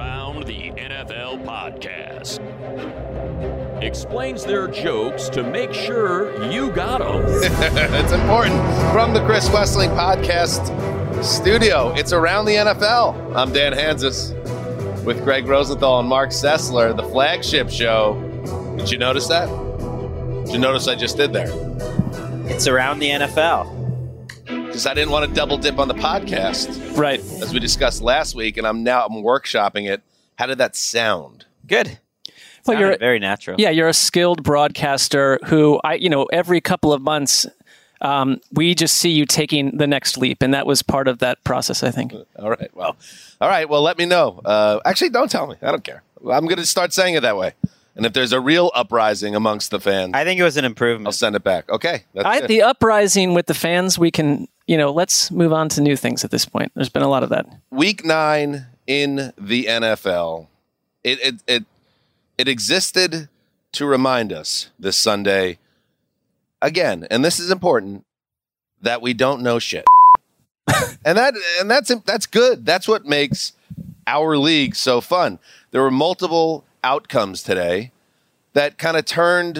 Around the NFL podcast explains their jokes to make sure you got them. It's important. From the Chris Wesseling podcast studio, it's Around the NFL. I'm Dan Hanzus with Gregg Rosenthal and Mark Sessler, the flagship show. Did you notice that? Did you notice I just did there? It's Around the NFL. Because I didn't want to double dip on the podcast, right? As we discussed last week, and I'm workshopping it. How did that sound? Good. Well, you're very natural. Yeah, you're a skilled broadcaster who every couple of months, we just see you taking the next leap, and that was part of that process, I think. All right. Well, let me know. Actually, don't tell me. I don't care. I'm going to start saying it that way. And if there's a real uprising amongst the fans, I think it was an improvement. I'll send it back. Okay. The uprising with the fans, we can. Let's move on to new things at this point. There's been a lot of that. Week 9 in the NFL. It existed to remind us this Sunday, again, and this is important, that we don't know shit. and that's good. That's what makes our league so fun. There were multiple outcomes today that kind of turned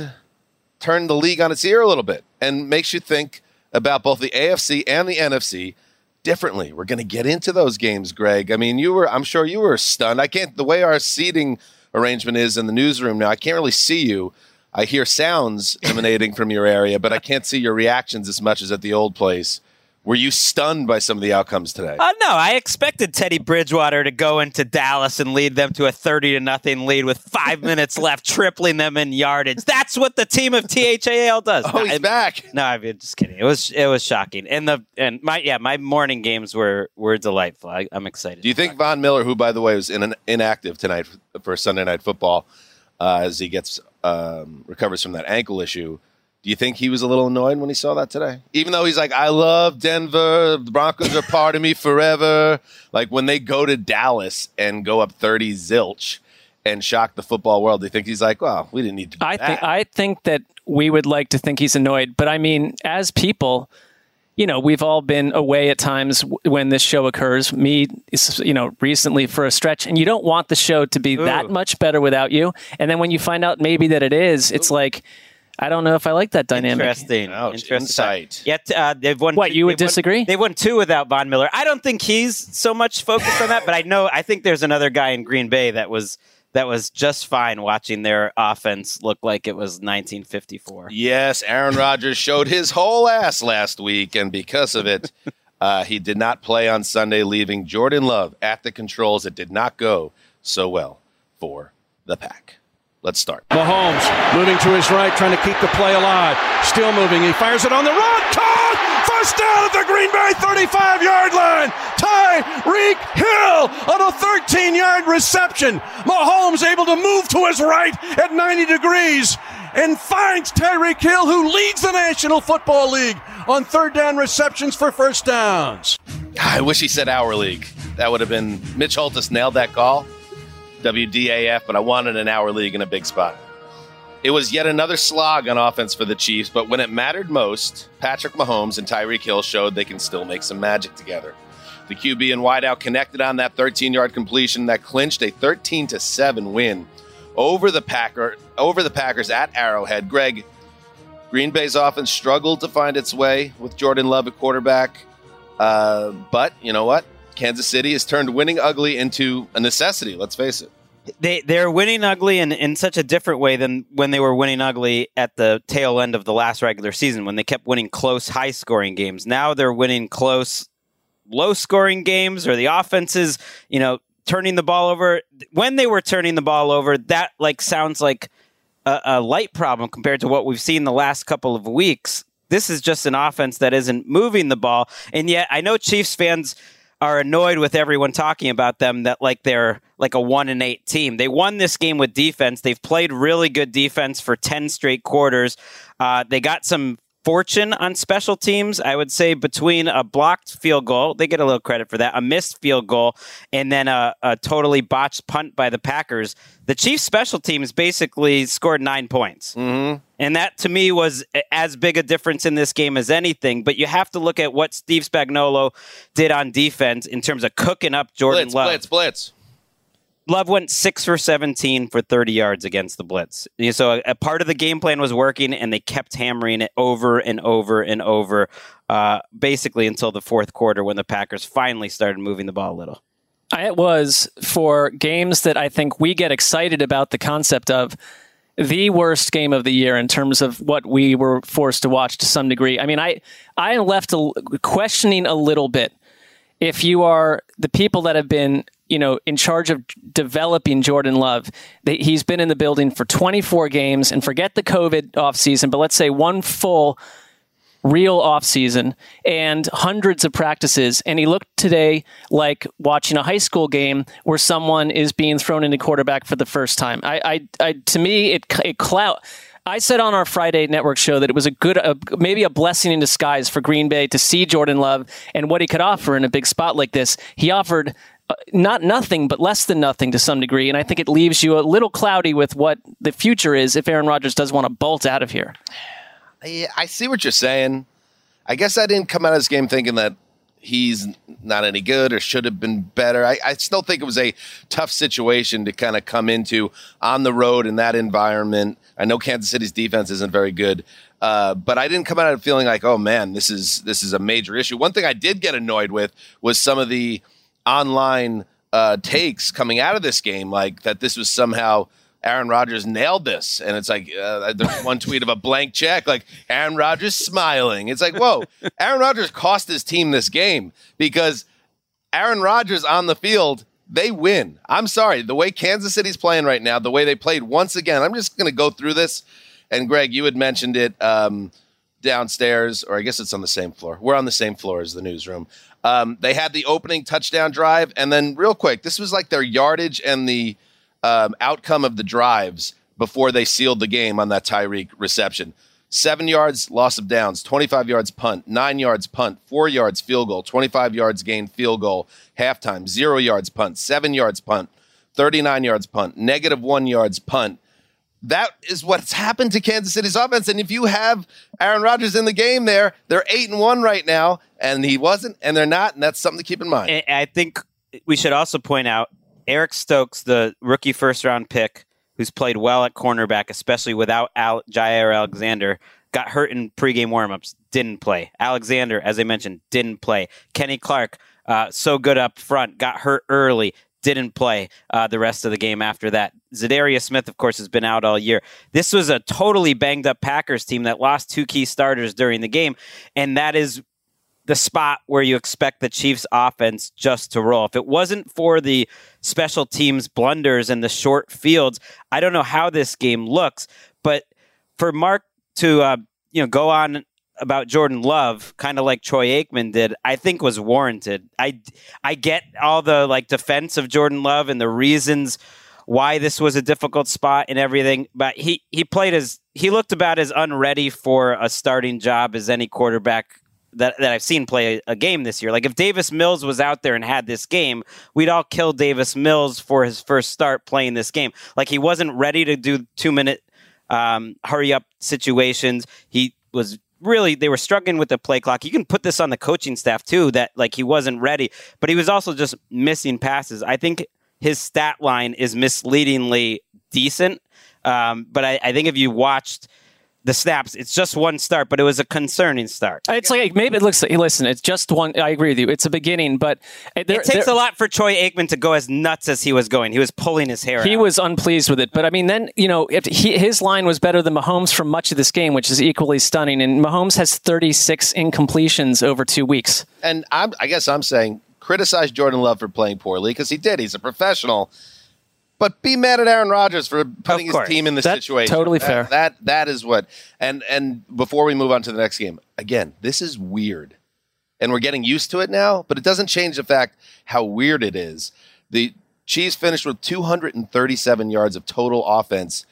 the league on its ear a little bit and makes you think about both the AFC and the NFC differently. We're going to get into those games, Greg. I mean, I'm sure you were stunned. The way our seating arrangement is in the newsroom now, I can't really see you. I hear sounds emanating from your area, but I can't see your reactions as much as at the old place. Were you stunned by some of the outcomes today? No, I expected Teddy Bridgewater to go into Dallas and lead them to a 30-0 lead with 5 minutes left, tripling them in yardage. That's what the team of THAL does. Oh, he's back. No, I mean, just kidding. It was shocking. And my morning games were delightful. I'm excited. Do you think Von Miller, who by the way was inactive tonight for Sunday Night Football, as he recovers from that ankle issue? Do you think he was a little annoyed when he saw that today? Even though he's like, I love Denver. The Broncos are part of me forever. Like when they go to Dallas and go up 30 zilch and shock the football world, do you think he's like, well, we didn't need to do that? I think that we would like to think he's annoyed. But I mean, as people, we've all been away at times when this show occurs. Me, recently for a stretch. And you don't want the show to be that much better without you. And then when you find out maybe that it is, it's like, I don't know if I like that dynamic. Interesting. Ouch. Interesting insight. Yet they've won. What, you would disagree? They won 2 without Von Miller. I don't think he's so much focused on that, but I think there's another guy in Green Bay that was just fine watching their offense look like it was 1954. Yes, Aaron Rodgers showed his whole ass last week, and because of it, he did not play on Sunday, leaving Jordan Love at the controls. It did not go so well for the Pack. Let's start. Mahomes moving to his right, trying to keep the play alive. Still moving. He fires it on the run. Caught! First down at the Green Bay 35-yard line. Tyreek Hill on a 13-yard reception. Mahomes able to move to his right at 90 degrees and finds Tyreek Hill, who leads the National Football League on third down receptions for first downs. I wish he said our league. That would have been Mitch Holtis nailed that call. WDAF, but I wanted an hour league in a big spot. It was yet another slog on offense for the Chiefs, but when it mattered most, Patrick Mahomes and Tyreek Hill showed they can still make some magic together. The QB and wideout connected on that 13-yard completion that clinched a 13-7 win over the Packers at Arrowhead. Greg, Green Bay's offense struggled to find its way with Jordan Love at quarterback, but you know what? Kansas City has turned winning ugly into a necessity. Let's face it. They're winning ugly in such a different way than when they were winning ugly at the tail end of the last regular season when they kept winning close, high-scoring games. Now they're winning close, low-scoring games, or the offenses, turning the ball over. When they were turning the ball over, that sounds like a light problem compared to what we've seen the last couple of weeks. This is just an offense that isn't moving the ball, and yet I know Chiefs fans are annoyed with everyone talking about them that they're like a 1-8 team. They won this game with defense. They've played really good defense for 10 straight quarters. They got some fortune on special teams, I would say, between a blocked field goal. They get a little credit for that. A missed field goal and then a totally botched punt by the Packers. The Chiefs special teams basically scored 9 points. Mm-hmm. And that, to me, was as big a difference in this game as anything. But you have to look at what Steve Spagnuolo did on defense in terms of cooking up Jordan Love. Blitz. Love went 6 for 17 for 30 yards against the blitz. So a part of the game plan was working, and they kept hammering it over and over and over, basically until the fourth quarter when the Packers finally started moving the ball a little. It was, for games that I think we get excited about the concept of, the worst game of the year in terms of what we were forced to watch to some degree. I mean, I left questioning a little bit if you are the people that have been, you know, in charge of developing Jordan Love. He's been in the building for 24 games, and forget the COVID offseason, but let's say one full real offseason and hundreds of practices. And he looked today like watching a high school game where someone is being thrown into quarterback for the first time. To me, it clout. I said on our Friday network show that it was a good, maybe a blessing in disguise for Green Bay to see Jordan Love and what he could offer in a big spot like this. He offered not nothing, but less than nothing to some degree. And I think it leaves you a little cloudy with what the future is if Aaron Rodgers does want to bolt out of here. I see what you're saying. I guess I didn't come out of this game thinking that he's not any good or should have been better. I still think it was a tough situation to kind of come into on the road in that environment. I know Kansas City's defense isn't very good, but I didn't come out of it feeling like, oh, man, this is a major issue. One thing I did get annoyed with was some of the online takes coming out of this game, like that this was somehow Aaron Rodgers nailed this. And it's like there's one tweet of a blank check, like Aaron Rodgers smiling. It's like, whoa, Aaron Rodgers cost his team this game, because Aaron Rodgers on the field, they win. I'm sorry. The way Kansas City's playing right now, the way they played once again, I'm just going to go through this. And Greg, you had mentioned it downstairs, or I guess it's on the same floor. We're on the same floor as the newsroom. They had the opening touchdown drive. And then real quick, this was like their yardage and the outcome of the drives before they sealed the game on that Tyreek reception. 7 yards, loss of downs, 25 yards punt, 9 yards punt, 4 yards field goal, 25 yards gain field goal, halftime, 0 yards punt, 7 yards punt, 39 yards punt, negative 1 yards punt. That is what's happened to Kansas City's offense. And if you have Aaron Rodgers in the game there, they're 8-1 right now, and he wasn't, and they're not, and that's something to keep in mind. And I think we should also point out Eric Stokes, the rookie first-round pick, who's played well at cornerback, especially without Jair Alexander, got hurt in pregame warm-ups, didn't play. Alexander, as I mentioned, didn't play. Kenny Clark, so good up front, got hurt early, didn't play the rest of the game after that. Zadarius Smith, of course, has been out all year. This was a totally banged-up Packers team that lost two key starters during the game, and that is the spot where you expect the Chiefs offense just to roll. If it wasn't for the special teams blunders and the short fields, I don't know how this game looks. But for Mark to go on about Jordan Love, kind of like Troy Aikman did, I think was warranted. I get all the defense of Jordan Love and the reasons why this was a difficult spot and everything, but he looked about as unready for a starting job as any quarterback that I've seen play a game this year. Like, if Davis Mills was out there and had this game, we'd all kill Davis Mills for his first start playing this game. Like, he wasn't ready to do 2-minute hurry-up situations. He was really, they were struggling with the play clock. You can put this on the coaching staff, too, that, he wasn't ready. But he was also just missing passes. I think his stat line is misleadingly decent. But I think if you watched the snaps, it's just one start, but it was a concerning start. It's maybe it looks like, listen, it's just one. I agree with you. It's a beginning, but it takes a lot for Troy Aikman to go as nuts as he was going. He was pulling his hair out. He was unpleased with it. But I mean, then, if his line was better than Mahomes for much of this game, which is equally stunning. And Mahomes has 36 incompletions over 2 weeks. And I guess I'm saying criticize Jordan Love for playing poorly, because he did. He's a professional. But be mad at Aaron Rodgers for putting his team in this situation. Totally fair. That is what. And before we move on to the next game, again, this is weird, and we're getting used to it now. But it doesn't change the fact how weird it is. The Chiefs finished with 237 yards of total offense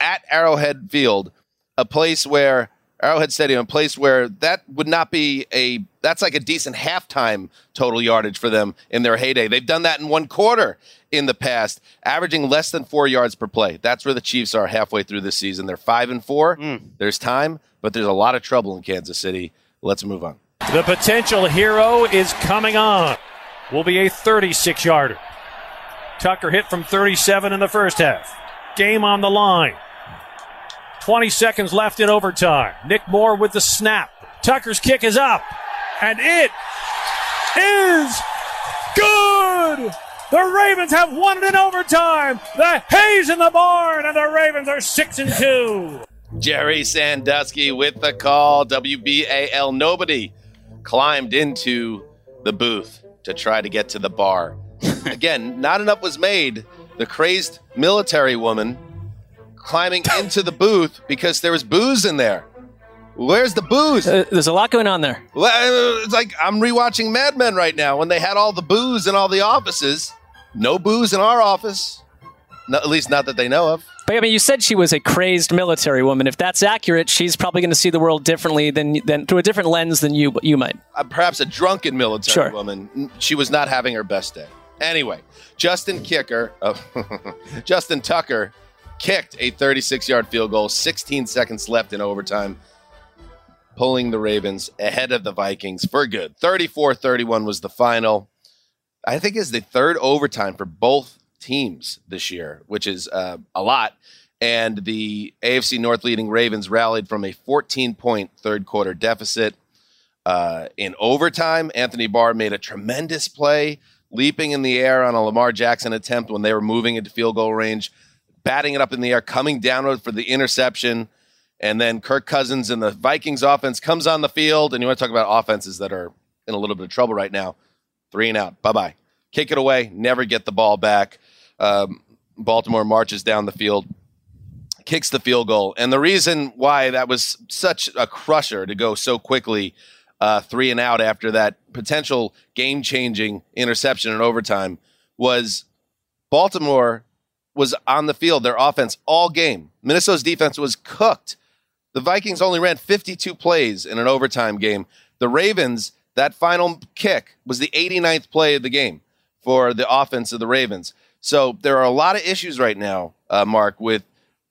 at Arrowhead Field, Arrowhead Stadium, a place where that would not be that's like a decent halftime total yardage for them in their heyday. They've done that in one quarter in the past, averaging less than 4 yards per play. That's where the Chiefs are halfway through this season. They're 5-4. There's time, but there's a lot of trouble in Kansas City. Let's move on. The potential hero is coming on. Will be a 36-yarder. Tucker hit from 37 in the first half. Game on the line. 20 seconds left in overtime. Nick Moore with the snap. Tucker's kick is up. And it is good! The Ravens have won it in overtime. The hay's in the barn, and the Ravens are 6-2. Jerry Sandusky with the call. WBAL. Nobody climbed into the booth to try to get to the bar. Again, not enough was made. The crazed military woman climbing into the booth because there was booze in there. Where's the booze? There's a lot going on there. It's like I'm rewatching Mad Men right now when they had all the booze in all the offices. No booze in our office. No, at least not that they know of. But, I mean, you said she was a crazed military woman. If that's accurate, she's probably going to see the world differently than through a different lens than you might. Perhaps a drunken military woman. She was not having her best day. Anyway, Justin Tucker kicked a 36-yard field goal, 16 seconds left in overtime, pulling the Ravens ahead of the Vikings for good. 34-31 was the final. I think it's the third overtime for both teams this year, which is a lot. And the AFC North leading Ravens rallied from a 14-point third quarter deficit. In overtime, Anthony Barr made a tremendous play, leaping in the air on a Lamar Jackson attempt when they were moving into field goal range, batting it up in the air, coming downward for the interception. And then Kirk Cousins and the Vikings offense comes on the field. And you want to talk about offenses that are in a little bit of trouble right now. 3 and out. Bye-bye. Kick it away. Never get the ball back. Baltimore marches down the field, kicks the field goal. And the reason why that was such a crusher to go so quickly 3 and out after that potential game-changing interception in overtime was Baltimore was on the field, their offense all game. Minnesota's defense was cooked. The Vikings only ran 52 plays in an overtime game. The Ravens, that final kick was the 89th play of the game for the offense of the Ravens. So there are a lot of issues right now, Mark, with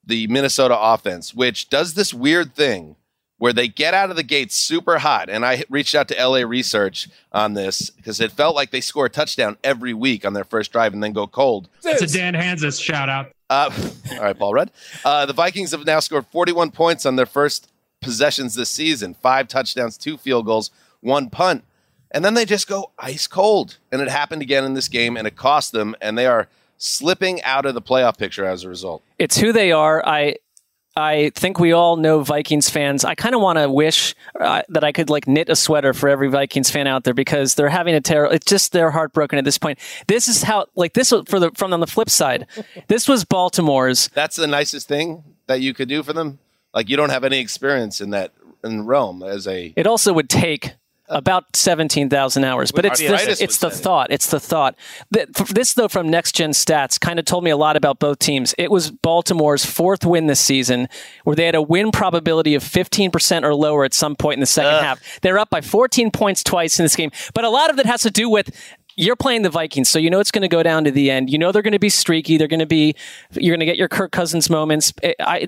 the Minnesota offense, which does this weird thing where they get out of the gate super hot. And I reached out to LA Research on this because it felt like they score a touchdown every week on their first drive and then go cold. That's a Dan Hanzus shout out. All right, Paul Rudd. The Vikings have now scored 41 points on their first possessions this season. 5 touchdowns, 2 field goals, 1 punt. And then they just go ice cold. And it happened again in this game, and it cost them. And they are slipping out of the playoff picture as a result. It's who they are. I think we all know Vikings fans. I kind of want to wish that I could like knit a sweater for every Vikings fan out there because they're having a terrible. It's just they're heartbroken at this point. This is how like this for the from on the flip side. This was Baltimore's. That's the nicest thing that you could do for them. Like you don't have any experience in that in realm as a. It also would take about 17,000 hours, but it's the thought. This, though, from Next Gen Stats kind of told me a lot about both teams. It was Baltimore's 4th win this season where they had a win probability of 15% or lower at some point in the second half. They're up by 14 points twice in this game, but a lot of it has to do with you're playing the Vikings, so you know it's going to go down to the end. You know they're going to be streaky. You're going to get your Kirk Cousins moments.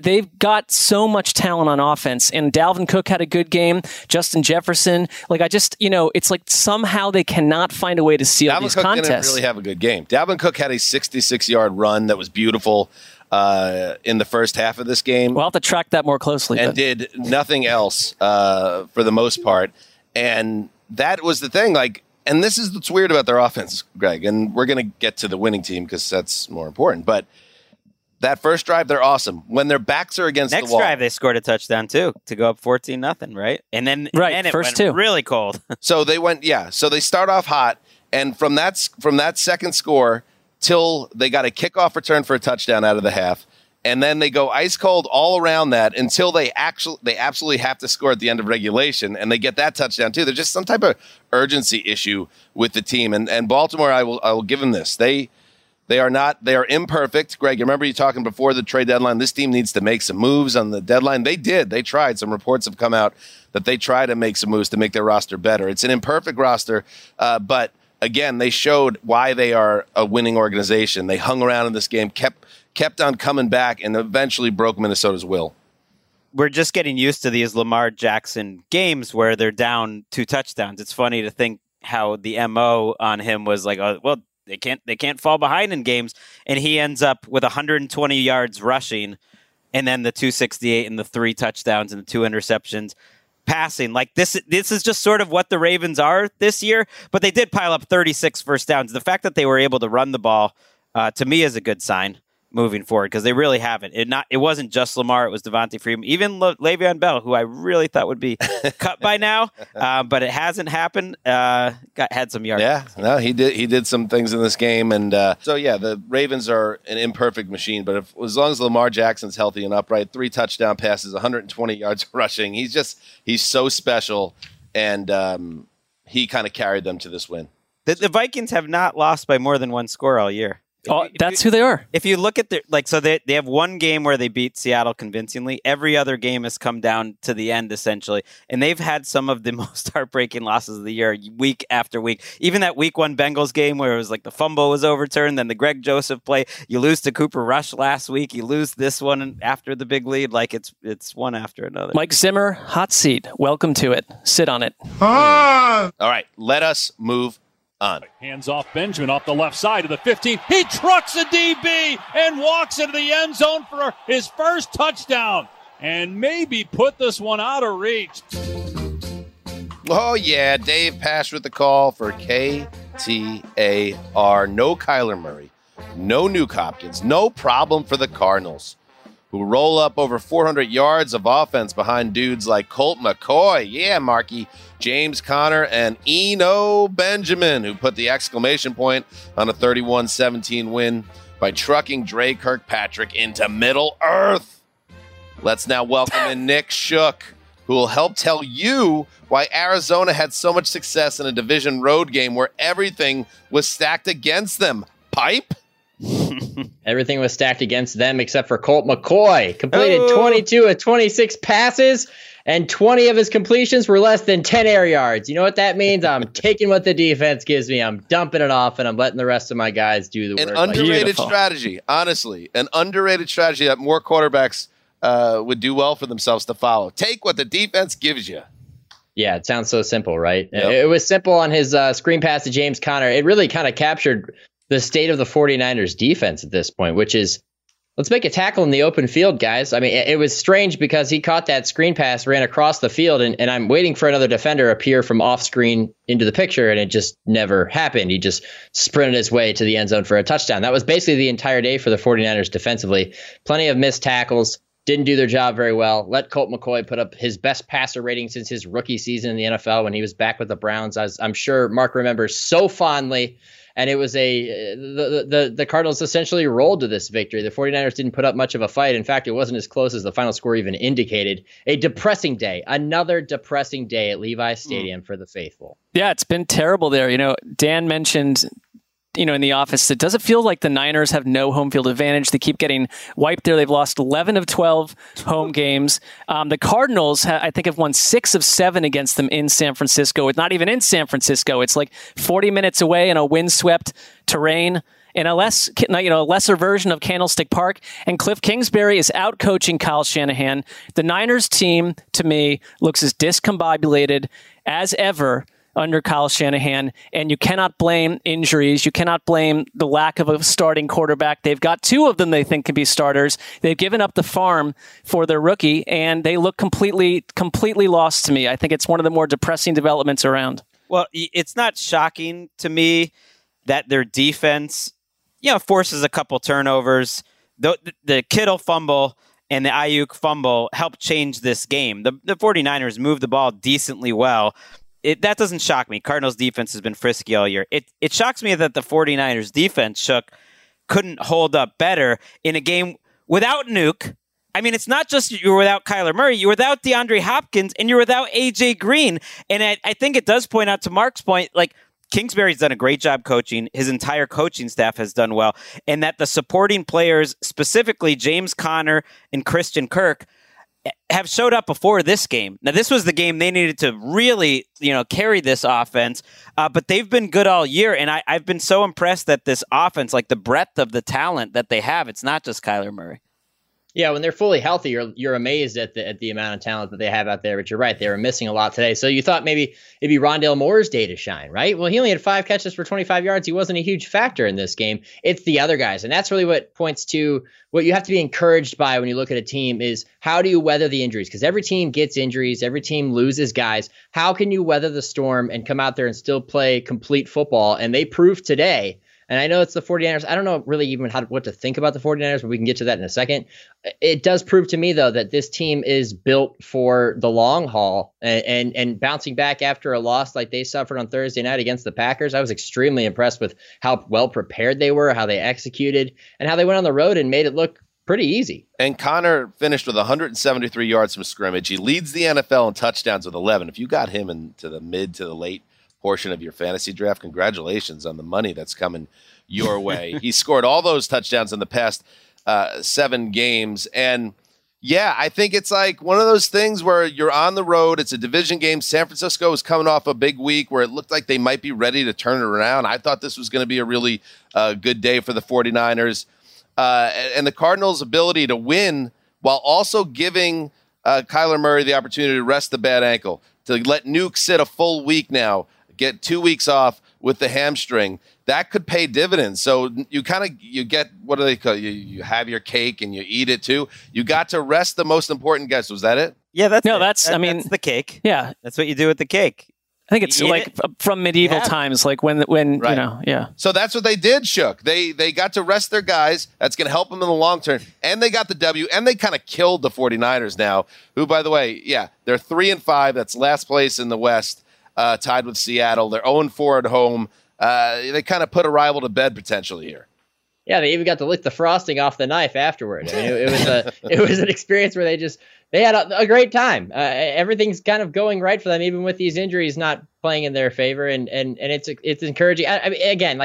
They've got so much talent on offense, and Dalvin Cook had a good game. Justin Jefferson, it's like somehow they cannot find a way to seal these contests. Dalvin Cook didn't really have a good game. Dalvin Cook had a 66-yard run that was beautiful in the first half of this game. We'll have to track that more closely. And did nothing else for the most part, and that was the thing, like. And this is what's weird about their offense, Greg. And we're going to get to the winning team because that's more important. But that first drive, they're awesome. When their backs are against the wall. Next drive, they scored a touchdown, too, to go up 14-0, right? And then, it went really cold. So they went, yeah. So they start off hot. And from that second score till they got a kickoff return for a touchdown out of the half. And then they go ice cold all around that until they absolutely have to score at the end of regulation, and they get that touchdown too. There's just some type of urgency issue with the team, and Baltimore, I will give them this. They are imperfect. Greg, you remember you talking before the trade deadline. This team needs to make some moves on the deadline. They did. They tried. Some reports have come out that they try to make some moves to make their roster better. It's an imperfect roster, but again, they showed why they are a winning organization. They hung around in this game, kept on coming back, and eventually broke Minnesota's will. We're just getting used to these Lamar Jackson games where they're down 2 touchdowns. It's funny to think how the MO on him was like, oh, well, they can't fall behind in games. And he ends up with 120 yards rushing, and then the 268 and the 3 touchdowns and the 2 interceptions passing. Like this is just sort of what the Ravens are this year. But they did pile up 36 first downs. The fact that they were able to run the ball to me is a good sign moving forward, because they really haven't. It wasn't just Lamar. It was Devontae Freeman, even Le'Veon Bell, who I really thought would be cut by now, but it hasn't happened. Had some yards. Yeah, no, he did some things in this game, and so yeah, the Ravens are an imperfect machine. But as long as Lamar Jackson's healthy and upright, 3 touchdown passes, 120 yards rushing, he's so special, and he kind of carried them to this win. The Vikings have not lost by more than 1 score all year. Oh, that's who they are. If you look at their they have 1 game where they beat Seattle convincingly. Every other game has come down to the end, essentially. And they've had some of the most heartbreaking losses of the year, week after week. Even that week 1 Bengals game where it was like the fumble was overturned, then the Greg Joseph play. You lose to Cooper Rush last week. You lose this one after the big lead. Like it's one after another. Mike Zimmer, hot seat. Welcome to it. Sit on it. Ah! All right, let us move on. Hands off Benjamin off the left side of the 15. He trucks a DB and walks into the end zone for his first touchdown and maybe put this one out of reach. Oh, yeah. Dave Pash with the call for KTAR. No Kyler Murray. No Nuke Hopkins. No problem for the Cardinals, who roll up over 400 yards of offense behind dudes like Colt McCoy. Yeah, Marky. James Conner and Eno Benjamin, who put the exclamation point on a 31-17 win by trucking Dre Kirkpatrick into Middle Earth. Let's now welcome in Nick Shook, who will help tell you why Arizona had so much success in a division road game where everything was stacked against them. Pipe? Everything was stacked against them except for Colt McCoy. Completed 22 of 26 passes. And 20 of his completions were less than 10 air yards. You know what that means? I'm taking what the defense gives me. I'm dumping it off, and I'm letting the rest of my guys do the work. An underrated strategy, honestly. An underrated strategy that more quarterbacks would do well for themselves to follow. Take what the defense gives you. Yeah, it sounds so simple, right? Yep. It was simple on his screen pass to James Conner. It really kind of captured the state of the 49ers defense at this point, which is, let's make a tackle in the open field, guys. I mean, it was strange because he caught that screen pass, ran across the field, and I'm waiting for another defender to appear from off screen into the picture, and it just never happened. He just sprinted his way to the end zone for a touchdown. That was basically the entire day for the 49ers defensively. Plenty of missed tackles, didn't do their job very well. Let Colt McCoy put up his best passer rating since his rookie season in the NFL when he was back with the Browns. I'm sure Mark remembers so fondly. And it was the Cardinals essentially rolled to this victory. The 49ers didn't put up much of a fight. In fact, it wasn't as close as the final score even indicated. A depressing day. Another depressing day at Levi's Stadium for the faithful. Yeah, it's been terrible there. You know, Dan mentioned, you know, in the office, it doesn't feel like the Niners have no home field advantage. They keep getting wiped there. They've lost 11 of 12 home games. The Cardinals, I think, have won 6 of 7 against them in San Francisco. It's not even in San Francisco. It's like 40 minutes away in a windswept terrain. In a lesser version of Candlestick Park, and Cliff Kingsbury is out coaching Kyle Shanahan. The Niners team, to me, looks as discombobulated as ever under Kyle Shanahan, and you cannot blame injuries. You cannot blame the lack of a starting quarterback. They've got 2 of them they think can be starters. They've given up the farm for their rookie, and they look completely lost to me. I think it's one of the more depressing developments around. Well, it's not shocking to me that their defense, you know, forces a couple turnovers. The Kittle fumble and the Ayuk fumble helped change this game. The 49ers moved the ball decently well. That doesn't shock me. Cardinals defense has been frisky all year. It shocks me that the 49ers defense, Shook, couldn't hold up better in a game without Nuke. I mean, it's not just you're without Kyler Murray, you're without DeAndre Hopkins, and you're without A.J. Green. And I think it does point out to Mark's point, like, Kingsbury's done a great job coaching. His entire coaching staff has done well. And that the supporting players, specifically James Conner and Christian Kirk, have showed up before this game. Now, this was the game they needed to really, you know, carry this offense, but they've been good all year, and I've been so impressed that this offense, like the breadth of the talent that they have, it's not just Kyler Murray. Yeah, when they're fully healthy, you're amazed at the amount of talent that they have out there. But you're right, they were missing a lot today. So you thought maybe it'd be Rondale Moore's day to shine, right? Well, he only had 5 catches for 25 yards. He wasn't a huge factor in this game. It's the other guys. And that's really what points to what you have to be encouraged by when you look at a team is how do you weather the injuries? Because every team gets injuries. Every team loses guys. How can you weather the storm and come out there and still play complete football? And they proved today. And I know it's the 49ers. I don't know really even what to think about the 49ers, but we can get to that in a second. It does prove to me, though, that this team is built for the long haul and bouncing back after a loss like they suffered on Thursday night against the Packers. I was extremely impressed with how well prepared they were, how they executed, and how they went on the road and made it look pretty easy. And Connor finished with 173 yards from scrimmage. He leads the NFL in touchdowns with 11. If you got him into the mid to the late portion of your fantasy draft, congratulations on the money that's coming your way. He scored all those touchdowns in the past 7 games. And yeah, I think it's like one of those things where you're on the road. It's a division game. San Francisco is coming off a big week where it looked like they might be ready to turn it around. I thought this was going to be a really good day for the 49ers. And the Cardinals' ability to win while also giving Kyler Murray the opportunity to rest the bad ankle, to let Nuke sit a full week now, get 2 weeks off with the hamstring, that could pay dividends. So you get, what do they call you? You have your cake and you eat it too. You got to rest the most important guys. Was that it? Yeah, that's the cake. Yeah, that's what you do with the cake. I think it's from medieval times, like when right. So that's what they did, Shook. They got to rest their guys. That's going to help them in the long term. And they got the W, and they kind of killed the 49ers now, who, by the way, they're 3-5. That's last place in the West, tied with Seattle. They're 0-4 at home. They kind of put a rival to bed potentially here. Yeah, they even got to lick the frosting off the knife afterward. I mean, it was an experience where they had a great time. Everything's kind of going right for them, even with these injuries not playing in their favor, and it's encouraging. I mean, again,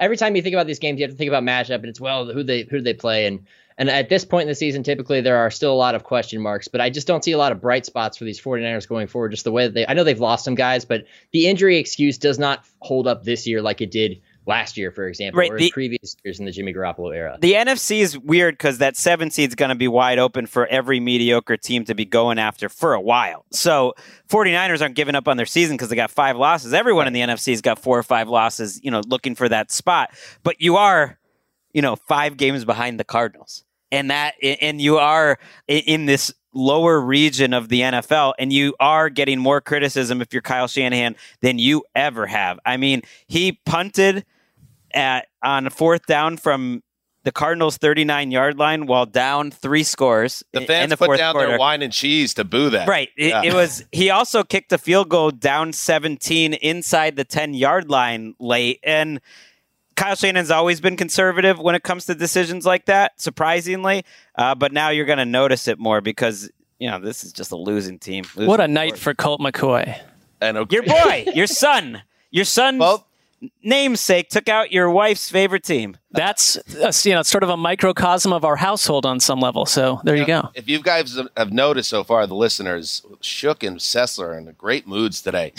every time you think about these games, you have to think about matchup, and it's who they play, and at this point in the season, typically there are still a lot of question marks, but I just don't see a lot of bright spots for these 49ers going forward. Just the way that I know they've lost some guys, but the injury excuse does not hold up this year like it did last year, for example, right, or in previous years in the Jimmy Garoppolo era. The NFC is weird because that 7 seed is going to be wide open for every mediocre team to be going after for a while. So 49ers aren't giving up on their season because they got 5 losses. Everyone in the NFC has got 4 or 5 losses, looking for that spot. But you are, 5 games behind the Cardinals. And you are in this lower region of the NFL, and you are getting more criticism if you're Kyle Shanahan than you ever have. I mean, he punted on 4th down from the Cardinals' 39-yard line while down 3 scores. The fans in the put down quarter. Their wine and cheese to boo that. Right. He also kicked a field goal down 17 inside the 10-yard line late. And Kyle Shanahan's always been conservative when it comes to decisions like that, surprisingly. But now you're going to notice it more because, this is just a losing team. What a night for Colt McCoy. And okay. Your boy, your son, namesake took out your wife's favorite team. That's it's sort of a microcosm of our household on some level. So there you go. If you guys have noticed so far, the listeners, Shook and Sessler are in great moods today.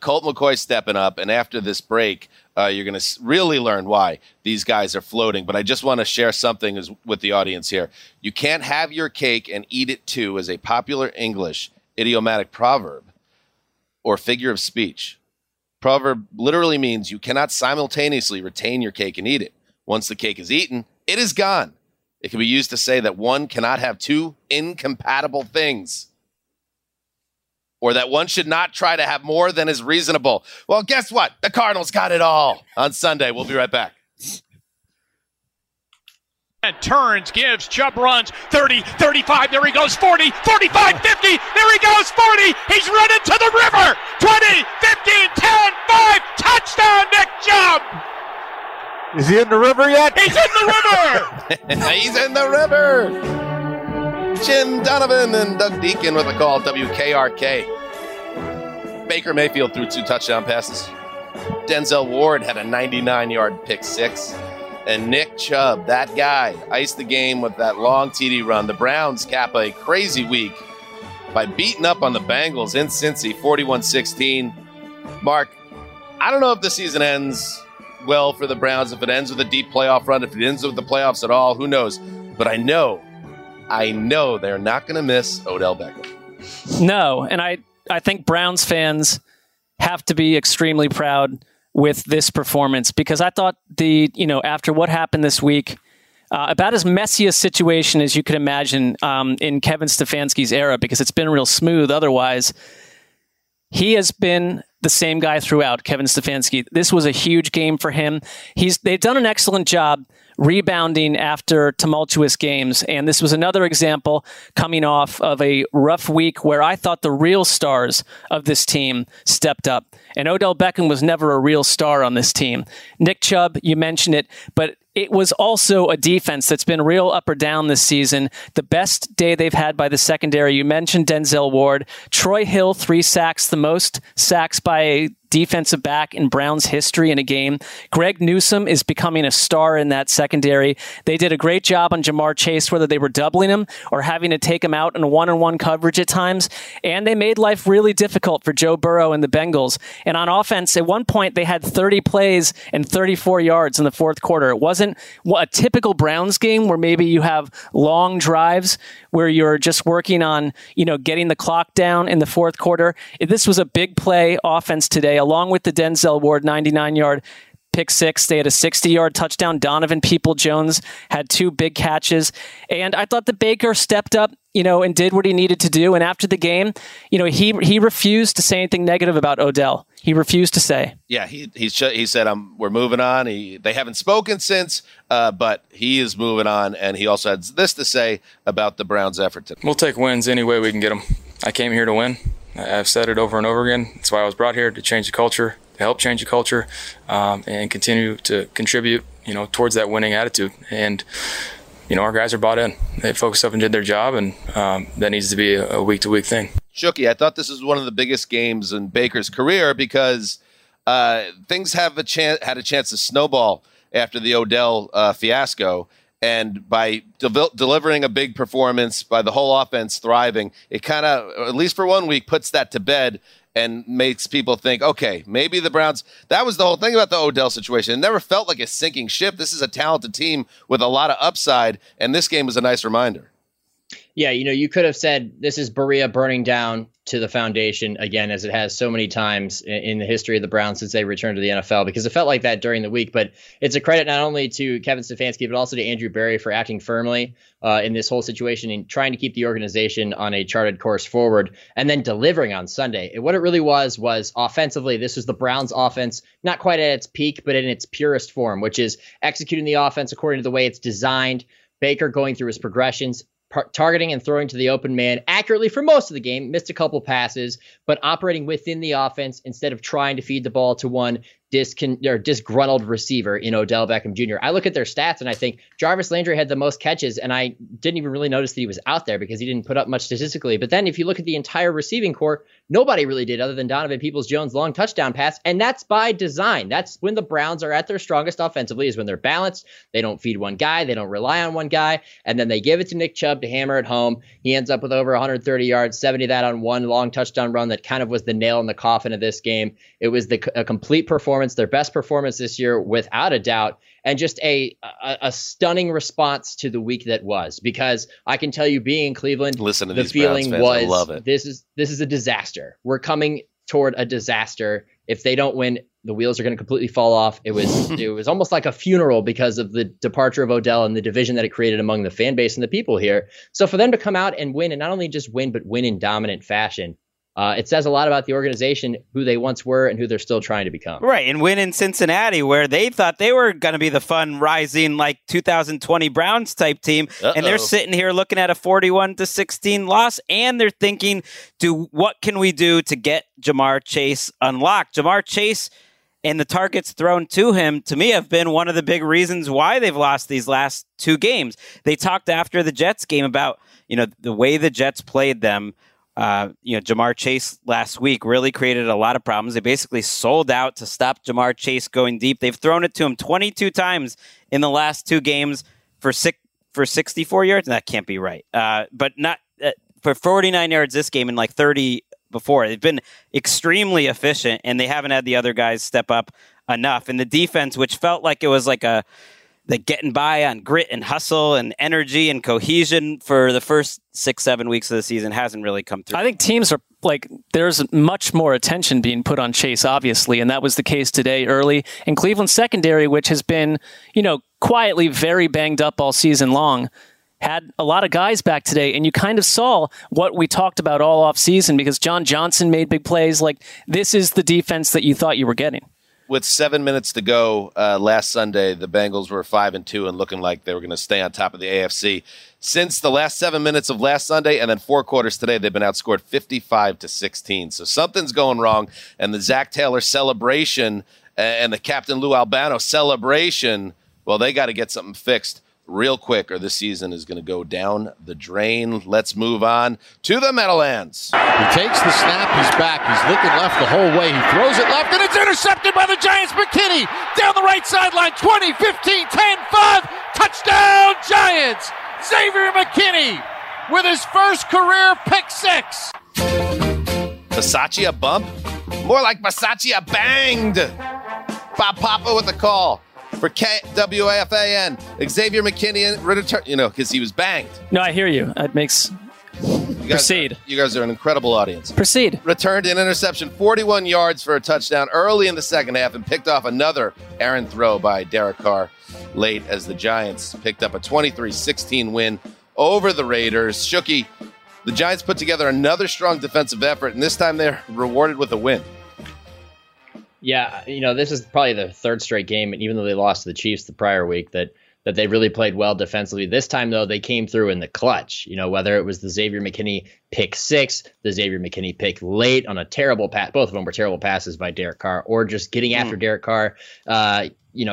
Colt McCoy stepping up, and after this break, you're going to really learn why these guys are floating. But I just want to share something with the audience here. You can't have your cake and eat it too is a popular English idiomatic proverb or figure of speech. Proverb literally means you cannot simultaneously retain your cake and eat it. Once the cake is eaten, it is gone. It can be used to say that one cannot have 2 incompatible things, or that one should not try to have more than is reasonable. Well, guess what? The Cardinals got it all on Sunday. We'll be right back. And turns, gives, Chubb runs, 30, 35, there he goes, 40, 45, 50, there he goes, 40, he's running to the river, 20, 15, 10, 5, touchdown, Nick Chubb! Is he in the river yet? He's in the river! He's in the river! Jim Donovan and Doug Deacon with a call, WKRK. Baker Mayfield threw 2 touchdown passes. Denzel Ward had a 99-yard pick 6. And Nick Chubb, that guy, iced the game with that long TD run. The Browns cap a crazy week by beating up on the Bengals in Cincy, 41-16. Mark, I don't know if the season ends well for the Browns, if it ends with a deep playoff run, if it ends with the playoffs at all, who knows. But I know I know they're not going to miss Odell Beckham. No, and I think Browns fans have to be extremely proud with this performance, because I thought after what happened this week, about as messy a situation as you could imagine in Kevin Stefanski's era, because it's been real smooth otherwise. He has been the same guy throughout, Kevin Stefanski. This was a huge game for him. They've done an excellent job rebounding after tumultuous games, and this was another example coming off of a rough week where I thought the real stars of this team stepped up. And Odell Beckham was never a real star on this team. Nick Chubb, you mentioned it, but it was also a defense that's been real up or down this season. The best day they've had by the secondary, you mentioned Denzel Ward. Troy Hill, 3 sacks, the most sacks by a defensive back in Browns history in a game. Greg Newsome is becoming a star in that secondary. They did a great job on Jamar Chase, whether they were doubling him or having to take him out in one-on-one coverage at times. And they made life really difficult for Joe Burrow and the Bengals. And on offense, at one point, they had 30 plays and 34 yards in the fourth quarter. It wasn't a typical Browns game where maybe you have long drives where you're just working on, getting the clock down in the fourth quarter. This was a big play offense today, along with the Denzel Ward 99-yard pick six. They had a 60-yard touchdown. Donovan People-Jones had 2 big catches. And I thought the Baker stepped up, and did what he needed to do. And after the game, he refused to say anything negative about Odell. He refused to say. Yeah, he said, we're moving on. They haven't spoken since, but he is moving on. And he also had this to say about the Browns' effort today. We'll take wins any way we can get them. I came here to win. I've said it over and over again. That's why I was brought here, to change the culture, to help change the culture, and continue to contribute, towards that winning attitude. And, our guys are bought in. They focused up and did their job, and that needs to be a week-to-week thing. Shooky, I thought this was one of the biggest games in Baker's career, because things had a chance to snowball after the Odell fiasco. And by delivering a big performance, by the whole offense thriving, it kind of, at least for 1 week, puts that to bed and makes people think, okay, maybe the Browns. That was the whole thing about the Odell situation. It never felt like a sinking ship. This is a talented team with a lot of upside, and this game was a nice reminder. Yeah, you could have said this is Berea burning down to the foundation again, as it has so many times in the history of the Browns since they returned to the NFL, because it felt like that during the week. But it's a credit not only to Kevin Stefanski, but also to Andrew Berry for acting firmly in this whole situation and trying to keep the organization on a charted course forward, and then delivering on Sunday. And what it really was offensively, this was the Browns offense, not quite at its peak, but in its purest form, which is executing the offense according to the way it's designed. Baker going through his progressions, targeting and throwing to the open man accurately for most of the game, missed a couple passes, but operating within the offense instead of trying to feed the ball to one disgruntled receiver in Odell Beckham Jr. I look at their stats and I think Jarvis Landry had the most catches, and I didn't even really notice that he was out there because he didn't put up much statistically. But then if you look at the entire receiving corps, nobody really did other than Donovan Peoples-Jones' long touchdown pass, and that's by design. That's when the Browns are at their strongest offensively, is when they're balanced. They don't feed one guy. They don't rely on one guy. And then they give it to Nick Chubb to hammer it home. He ends up with over 130 yards, 70 of that on one long touchdown run that kind of was the nail in the coffin of this game. It was a complete performance. Their best performance this year, without a doubt, and just a stunning response to the week that was. Because I can tell you, being in Cleveland, the feeling was, I love it. This is a disaster. We're coming toward a disaster. If they don't win, the wheels are going to completely fall off. It was almost like a funeral because of the departure of Odell and the division that it created among the fan base and the people here. So for them to come out and win, and not only just win, but win in dominant fashion. It says a lot about the organization, who they once were and who they're still trying to become. Right, and win in Cincinnati, where they thought they were going to be the fun, rising, 2020 Browns-type team, and they're sitting here looking at a 41-16 loss, and they're thinking, what can we do to get Jamar Chase unlocked? Jamar Chase and the targets thrown to him, to me, have been one of the big reasons why they've lost these last 2 games. They talked after the Jets game about the way the Jets played them. Jamar Chase last week really created a lot of problems. They basically sold out to stop Jamar Chase going deep. They've thrown it to him 22 times in the last 2 games for 64 yards. That can't be right. But not for 49 yards this game and 30 before. They've been extremely efficient, and they haven't had the other guys step up enough. And the defense, which felt like it was like a that getting by on grit and hustle and energy and cohesion for the first 6-7 weeks of the season hasn't really come through. I think teams are like, there's much more attention being put on Chase, obviously, and that was the case today early. And Cleveland's secondary, which has been, you know, quietly very banged up all season long, had a lot of guys back today, and you kind of saw what we talked about all offseason because John Johnson made big plays. Like, this is the defense that you thought you were getting. With 7 minutes to go last Sunday, the Bengals were 5-2 and looking like they were going to stay on top of the AFC. Since the last 7 minutes of last Sunday and then four quarters today, they've been outscored 55-16. So something's going wrong, and the Zach Taylor celebration and the Captain Lou Albano celebration, well, they got to get something fixed real quick or this season is going to go down the drain. Let's move on to the Meadowlands. He takes the snap. He's back. He's looking left the whole way. He throws it left, and it's intercepted by the Giants. McKinney down the right sideline. 20, 15, 10, 5. Touchdown, Giants. Xavier McKinney with his first career pick six. Masaccia a bump? More like Masaccia banged. Bob Papa with the call. For KWAFAN, Xavier McKinney, because he was banged. No, I hear you. It makes... Proceed. You guys are an incredible audience. Proceed. Returned an interception 41 yards for a touchdown early in the second half and picked off another errant throw by Derek Carr late as the Giants picked up a 23-16 win over the Raiders. Shookie, the Giants put together another strong defensive effort, and this time they're rewarded with a win. Yeah, you know, this is probably the third straight game, and even though they lost to the Chiefs the prior week, that they really played well defensively. This time, though, they came through in the clutch. You know, whether it was the Xavier McKinney pick six, the Xavier McKinney pick late on a terrible pass, both of them were terrible passes by Derek Carr, or just getting after Derek Carr,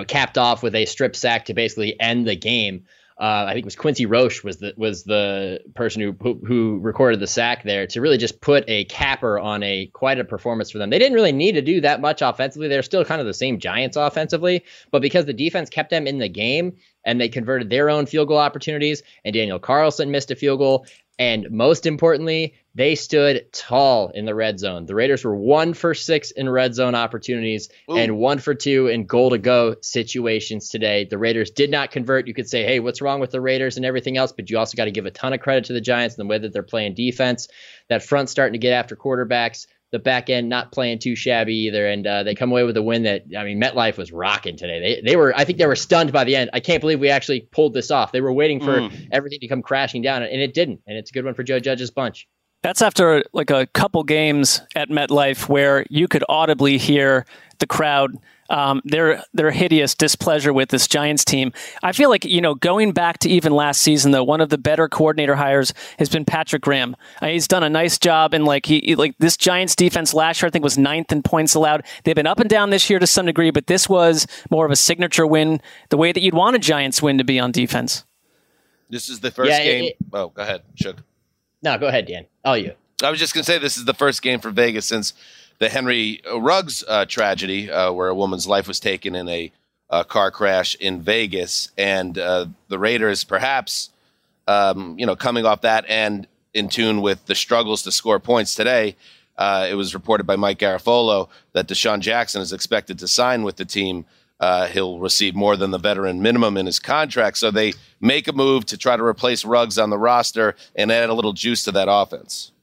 capped off with a strip sack to basically end the game. I think it was Quincy Roche was the person who recorded the sack there to really just put a capper on quite a performance for them. They didn't really need to do that much offensively. They're still kind of the same Giants offensively, but because the defense kept them in the game and they converted their own field goal opportunities and Daniel Carlson missed a field goal. And most importantly, they stood tall in the red zone. The Raiders were 1 for 6 in red zone opportunities and 1 for 2 in goal-to-go situations today. The Raiders did not convert. You could say, hey, what's wrong with the Raiders and everything else? But you also got to give a ton of credit to the Giants in the way that they're playing defense. That front starting to get after quarterbacks. The back end not playing too shabby either. And they come away with a win that, I mean, MetLife was rocking today. I think they were stunned by the end. I can't believe we actually pulled this off. They were waiting for everything to come crashing down, and it didn't. And it's a good one for Joe Judge's bunch. That's after like a couple games at MetLife where you could audibly hear the crowd, their hideous displeasure with this Giants team. I feel like, you know, going back to even last season, though, one of the better coordinator hires has been Patrick Graham. He's done a nice job, and like this Giants defense last year, I think, was 9th in points allowed. They've been up and down this year to some degree, but this was more of a signature win, the way that you'd want a Giants win to be on defense. This is the first game. Go ahead, Chuck. No, go ahead, Dan. All you. I was just going to say this is the first game for Vegas since the Henry Ruggs tragedy where a woman's life was taken in a car crash in Vegas. And the Raiders perhaps, coming off that and in tune with the struggles to score points today, it was reported by Mike Garafolo that Deshaun Jackson is expected to sign with the team. He'll receive more than the veteran minimum in his contract. So they make a move to try to replace Ruggs on the roster and add a little juice to that offense.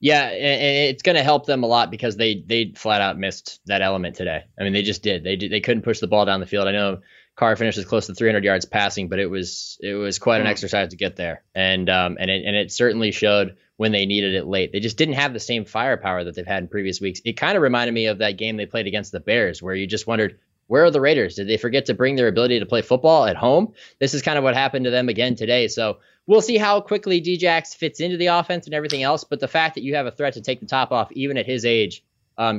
Yeah, and it's going to help them a lot because they flat out missed that element today. I mean, they just did. They couldn't push the ball down the field. I know Carr finishes close to 300 yards passing, but it was quite an exercise to get there. And it certainly showed when they needed it late. They just didn't have the same firepower that they've had in previous weeks. It kind of reminded me of that game they played against the Bears where you just wondered, where are the Raiders? Did they forget to bring their ability to play football at home? This is kind of what happened to them again today. So we'll see how quickly Djax fits into the offense and everything else. But the fact that you have a threat to take the top off, even at his age,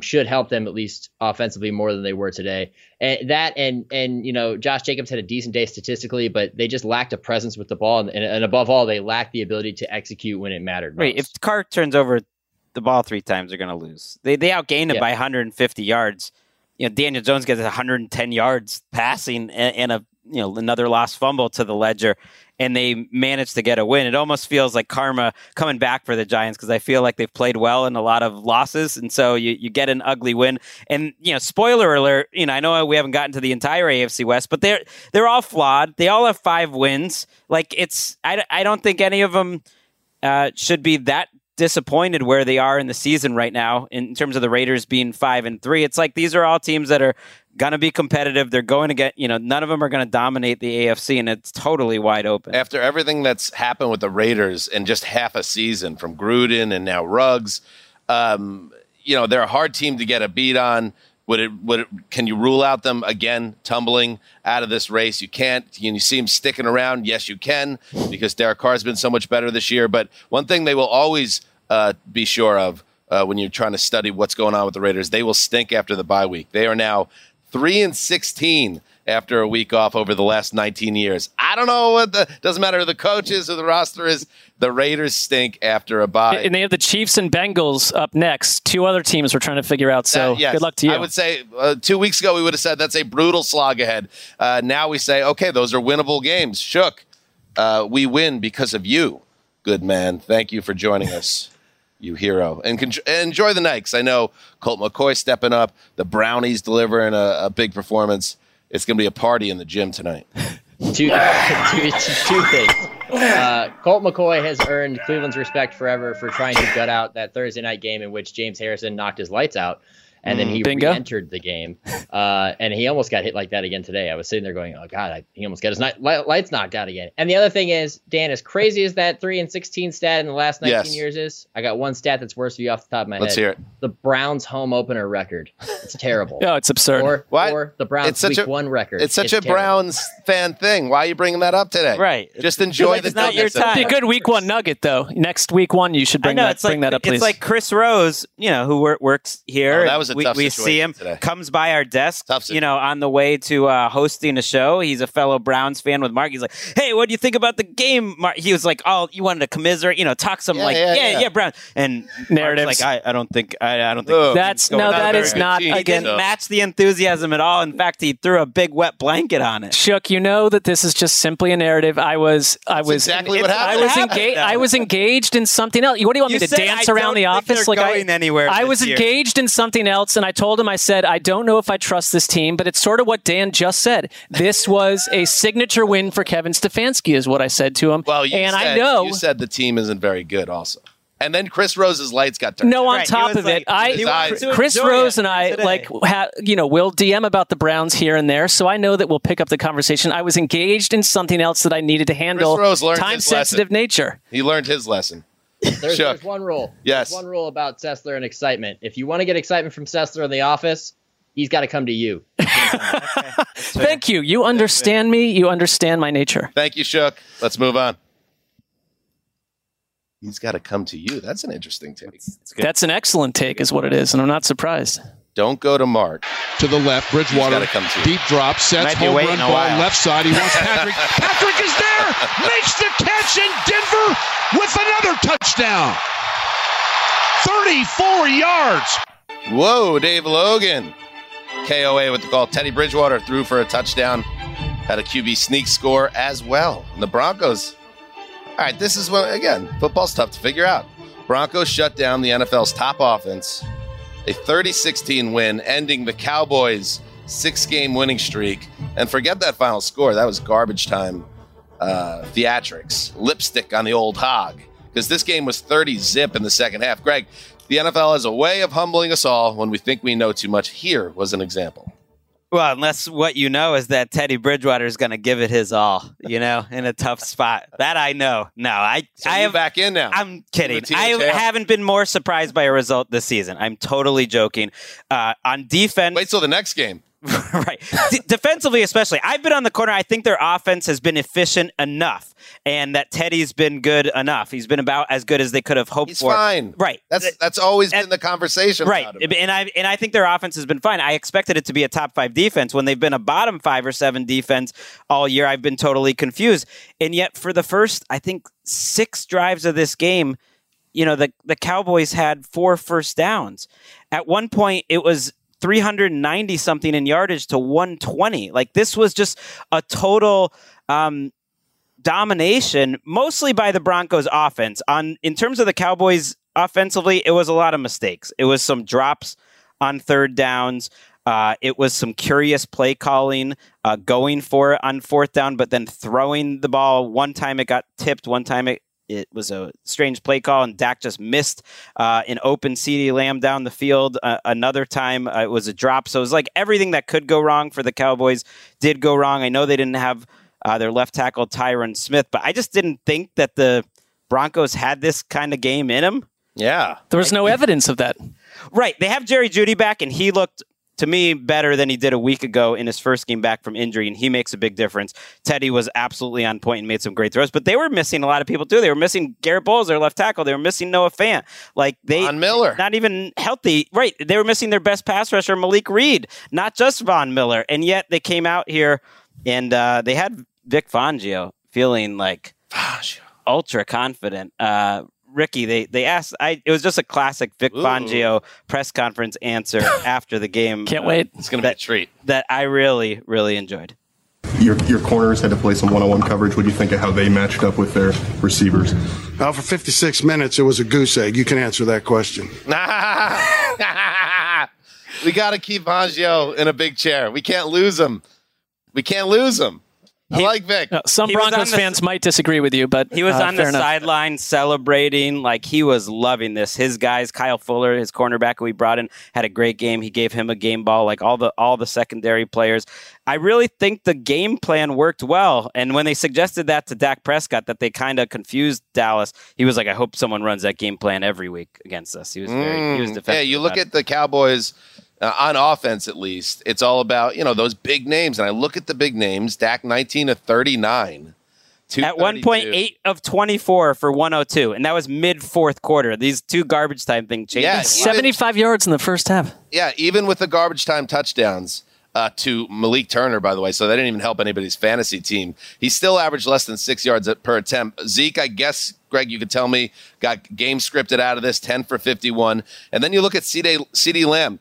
should help them at least offensively more than they were today. And that and Josh Jacobs had a decent day statistically, but they just lacked a presence with the ball. And above all, they lacked the ability to execute when it mattered most. Wait, if Carr turns over the ball 3 times, they're going to lose. They outgained him by 150 yards. you know, Daniel Jones gets 110 yards passing and a, you know, another lost fumble to the ledger, and they managed to get a win. It almost feels like karma coming back for the Giants, because I feel like they've played well in a lot of losses, and so you get an ugly win. And, you know, spoiler alert, you know, I know we haven't gotten to the entire AFC West, but they're all flawed. They all have 5 wins. Like, it's I don't think any of them should be that disappointed where they are in the season right now in terms of the Raiders being 5-3. It's like these are all teams that are going to be competitive. They're going to get, you know, none of them are going to dominate the AFC, and it's totally wide open. After everything that's happened with the Raiders in just half a season from Gruden and now Ruggs, you know, they're a hard team to get a beat on. Can you rule out them again tumbling out of this race? You can't. Can you see them sticking around? Yes, you can, because Derek Carr has been so much better this year. But one thing they will always be sure of when you're trying to study what's going on with the Raiders, they will stink after the bye week. They are now 3-16 after a week off over the last 19 years. I don't know what doesn't matter who the coach is or the roster is. The Raiders stink after a bye. And they have the Chiefs and Bengals up next. 2 other teams we're trying to figure out, so yes. Good luck to you. I would say 2 weeks ago we would have said that's a brutal slog ahead. Now we say, okay, those are winnable games. Shook, we win because of you. Good man. Thank you for joining us. You hero. And enjoy the night, because I know Colt McCoy stepping up, the Brownies delivering a big performance. It's going to be a party in the gym tonight. Two things. Colt McCoy has earned Cleveland's respect forever for trying to gut out that Thursday night game in which James Harrison knocked his lights out, and then he re-entered the game. And he almost got hit like that again today. I was sitting there going, oh, God, he almost got his lights knocked out again. And the other thing is, Dan, as crazy as that 3-16 stat in the last 19 years is, I got one stat that's worse for you off the top of my head. Let's hear it. The Browns home opener record. It's terrible. No, it's absurd. Or the Browns week one record. It's such a terrible Browns fan thing. Why are you bringing that up today? Right. Just enjoy the time. It's not your time. A good week one nugget, though. Next week one, you should bring that up, please. It's like Chris Rose, you know, who works here. Oh, that was we see him today. Comes by our desk, you know, on the way to hosting a show. He's a fellow Browns fan with Mark. He's like, "Hey, what do you think about the game, Mark?" He was like, "Oh, you wanted to commiserate, you know, talk some Browns." And narratives Mark's like, I don't think that is not team, again match the enthusiasm at all. In fact, he threw a big wet blanket on it. Shook, you know that this is just simply a narrative. I was engaged in something else. What do you want me to dance around the office? Like I was engaged in something else. And I told him, I said, I don't know if I trust this team, but it's sort of what Dan just said. This was a signature win for Kevin Stefanski, is what I said to him. Well, you said the team isn't very good also. And then Chris Rose's lights got turned. No, on top of it, Chris Rose and I we'll DM about the Browns here and there, so I know that we'll pick up the conversation. I was engaged in something else that I needed to handle. Chris Rose learned time-sensitive nature. He learned his lesson. There's one rule. Yes. There's one rule about Sessler and excitement. If you want to get excitement from Sessler in the office, he's got to come to you. Thank you. You understand me. You understand my nature. Thank you, Shook. Let's move on. He's got to come to you. That's an interesting take. That's an excellent take is what it is, and I'm not surprised. Don't go to Mark. To the left, Bridgewater. Deep drop, sets, home run ball, left side. He wants Patrick. Patrick is there, makes the catch, in Denver with another touchdown. 34 yards. Whoa, Dave Logan. KOA with the call. Teddy Bridgewater threw for a touchdown. Had a QB sneak score as well. And the Broncos. All right, this is what, again, football's tough to figure out. Broncos shut down the NFL's top offense. A 30-16 win, ending the Cowboys' 6-game winning streak. And forget that final score. That was garbage time theatrics. Lipstick on the old hog. Because this game was 30-zip in the second half. Greg, the NFL has a way of humbling us all when we think we know too much. Here was an example. Well, unless what you know is that Teddy Bridgewater is going to give it his all, you know, in a tough spot. That I know. No, I am back in now. I'm kidding. I haven't been more surprised by a result this season. I'm totally joking. On defense. Wait till the next game. Right. Defensively, especially. I've been on the corner. I think their offense has been efficient enough and that Teddy's been good enough. He's been about as good as they could have hoped for. He's fine. Right. That's always been the conversation. Right. And I think their offense has been fine. I expected it to be a top 5 defense when they've been a bottom 5 or 7 defense all year. I've been totally confused. And yet for the first, I think 6 drives of this game, you know, the Cowboys had 4 first downs. At one point, it was 390 something in yardage to 120. Like, this was just a total domination, mostly by the Broncos offense. In terms of the Cowboys offensively, it was a lot of mistakes. It was some drops on third downs. It was some curious play calling, going for it on fourth down, but then throwing the ball. One time it got tipped, one time it was a strange play call, and Dak just missed an open CeeDee Lamb down the field. Another time it was a drop. So it was like everything that could go wrong for the Cowboys did go wrong. I know they didn't have their left tackle, Tyron Smith, but I just didn't think that the Broncos had this kind of game in them. Yeah. There was no evidence of that. Right. They have Jerry Jeudy back, and he looked, to me, better than he did a week ago in his first game back from injury, and he makes a big difference. Teddy was absolutely on point and made some great throws, but they were missing a lot of people, too. They were missing Garrett Bowles, their left tackle. They were missing Noah Fant. Like, Von Miller. Not even healthy. Right. They were missing their best pass rusher, Malik Reed, not just Von Miller. And yet they came out here, and they had Vic Fangio feeling, like, ultra confident. Ricky, they asked. It was just a classic Vic Fangio press conference answer after the game. Can't wait. It's going to be a treat. That I really, really enjoyed. Your corners had to play some one-on-one coverage. What do you think of how they matched up with their receivers? Well, for 56 minutes, it was a goose egg. You can answer that question. We got to keep Fangio in a big chair. We can't lose him. I like Vic. Some Broncos fans might disagree with you, but he was on the sideline celebrating like he was loving this. His guys, Kyle Fuller, his cornerback we brought in, had a great game. He gave him a game ball, like all the secondary players. I really think the game plan worked well. And when they suggested that to Dak Prescott, that they kind of confused Dallas, he was like, I hope someone runs that game plan every week against us. He was very defensive. Yeah, you look at the Cowboys. On offense, at least, it's all about, those big names. And I look at the big names, Dak 19 of 39. At 1.8 of 24 for 102. And that was mid-fourth quarter. These two garbage time things changed. Yeah, 75 yards in the first half. Yeah, even with the garbage time touchdowns to Malik Turner, by the way. So that didn't even help anybody's fantasy team. He still averaged less than 6 yards per attempt. Zeke, I guess, Greg, you could tell me, got game scripted out of this, 10 for 51. And then you look at CeeDee Lamb.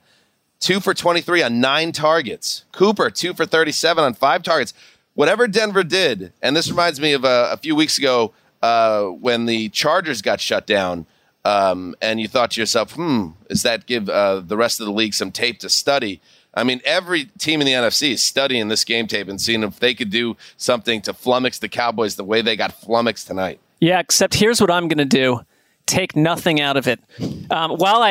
2 for 23 on 9 targets. Cooper, 2 for 37 on 5 targets. Whatever Denver did, and this reminds me of a few weeks ago when the Chargers got shut down, and you thought to yourself, does that give the rest of the league some tape to study? I mean, every team in the NFC is studying this game tape and seeing if they could do something to flummox the Cowboys the way they got flummoxed tonight. Yeah, except here's what I'm going to do. Take nothing out of it. While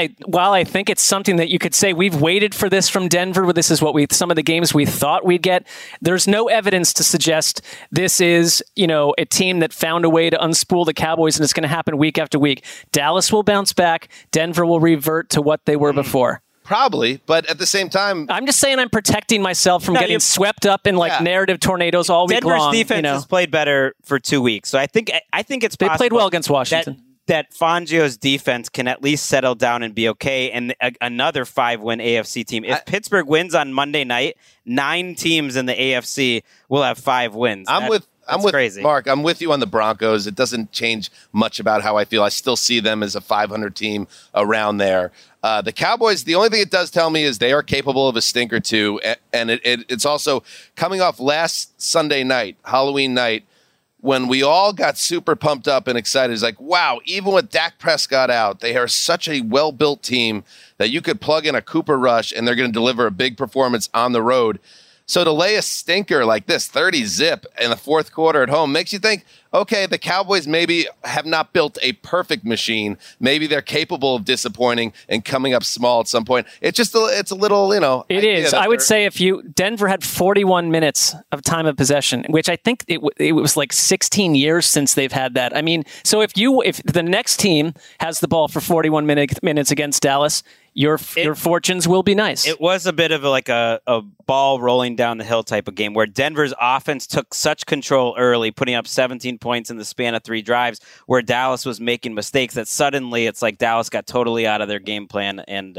I think it's something that you could say, we've waited for this from Denver. This is what some of the games we thought we'd get. There's no evidence to suggest this is, a team that found a way to unspool the Cowboys, and it's going to happen week after week. Dallas will bounce back. Denver will revert to what they were before. Probably, but at the same time... I'm just saying I'm protecting myself from getting swept up in narrative tornadoes all week long. Denver's defense has played better for 2 weeks, so I think it's possible. They played well against Washington. That Fangio's defense can at least settle down and be okay. And another 5-win AFC team. If Pittsburgh wins on Monday night, 9 teams in the AFC will have 5 wins. I'm with Mark. I'm with you on the Broncos. It doesn't change much about how I feel. I still see them as a 500 team around there. The Cowboys, the only thing it does tell me is they are capable of a stink or two. And it's also coming off last Sunday night, Halloween night, when we all got super pumped up and excited. It's like, wow, even with Dak Prescott out, they are such a well-built team that you could plug in a Cooper Rush and they're going to deliver a big performance on the road. So to lay a stinker like this, 30-zip in the fourth quarter at home, makes you think, okay, the Cowboys maybe have not built a perfect machine. Maybe they're capable of disappointing and coming up small at some point. It's a little, It is. I would say Denver had 41 minutes of time of possession, which I think it was like 16 years since they've had that. I mean, so if the next team has the ball for 41 minutes against Dallas, your fortunes will be nice. It was a bit of a ball rolling down the hill type of game where Denver's offense took such control early, putting up 17 points in the span of 3 drives, where Dallas was making mistakes that suddenly it's like Dallas got totally out of their game plan and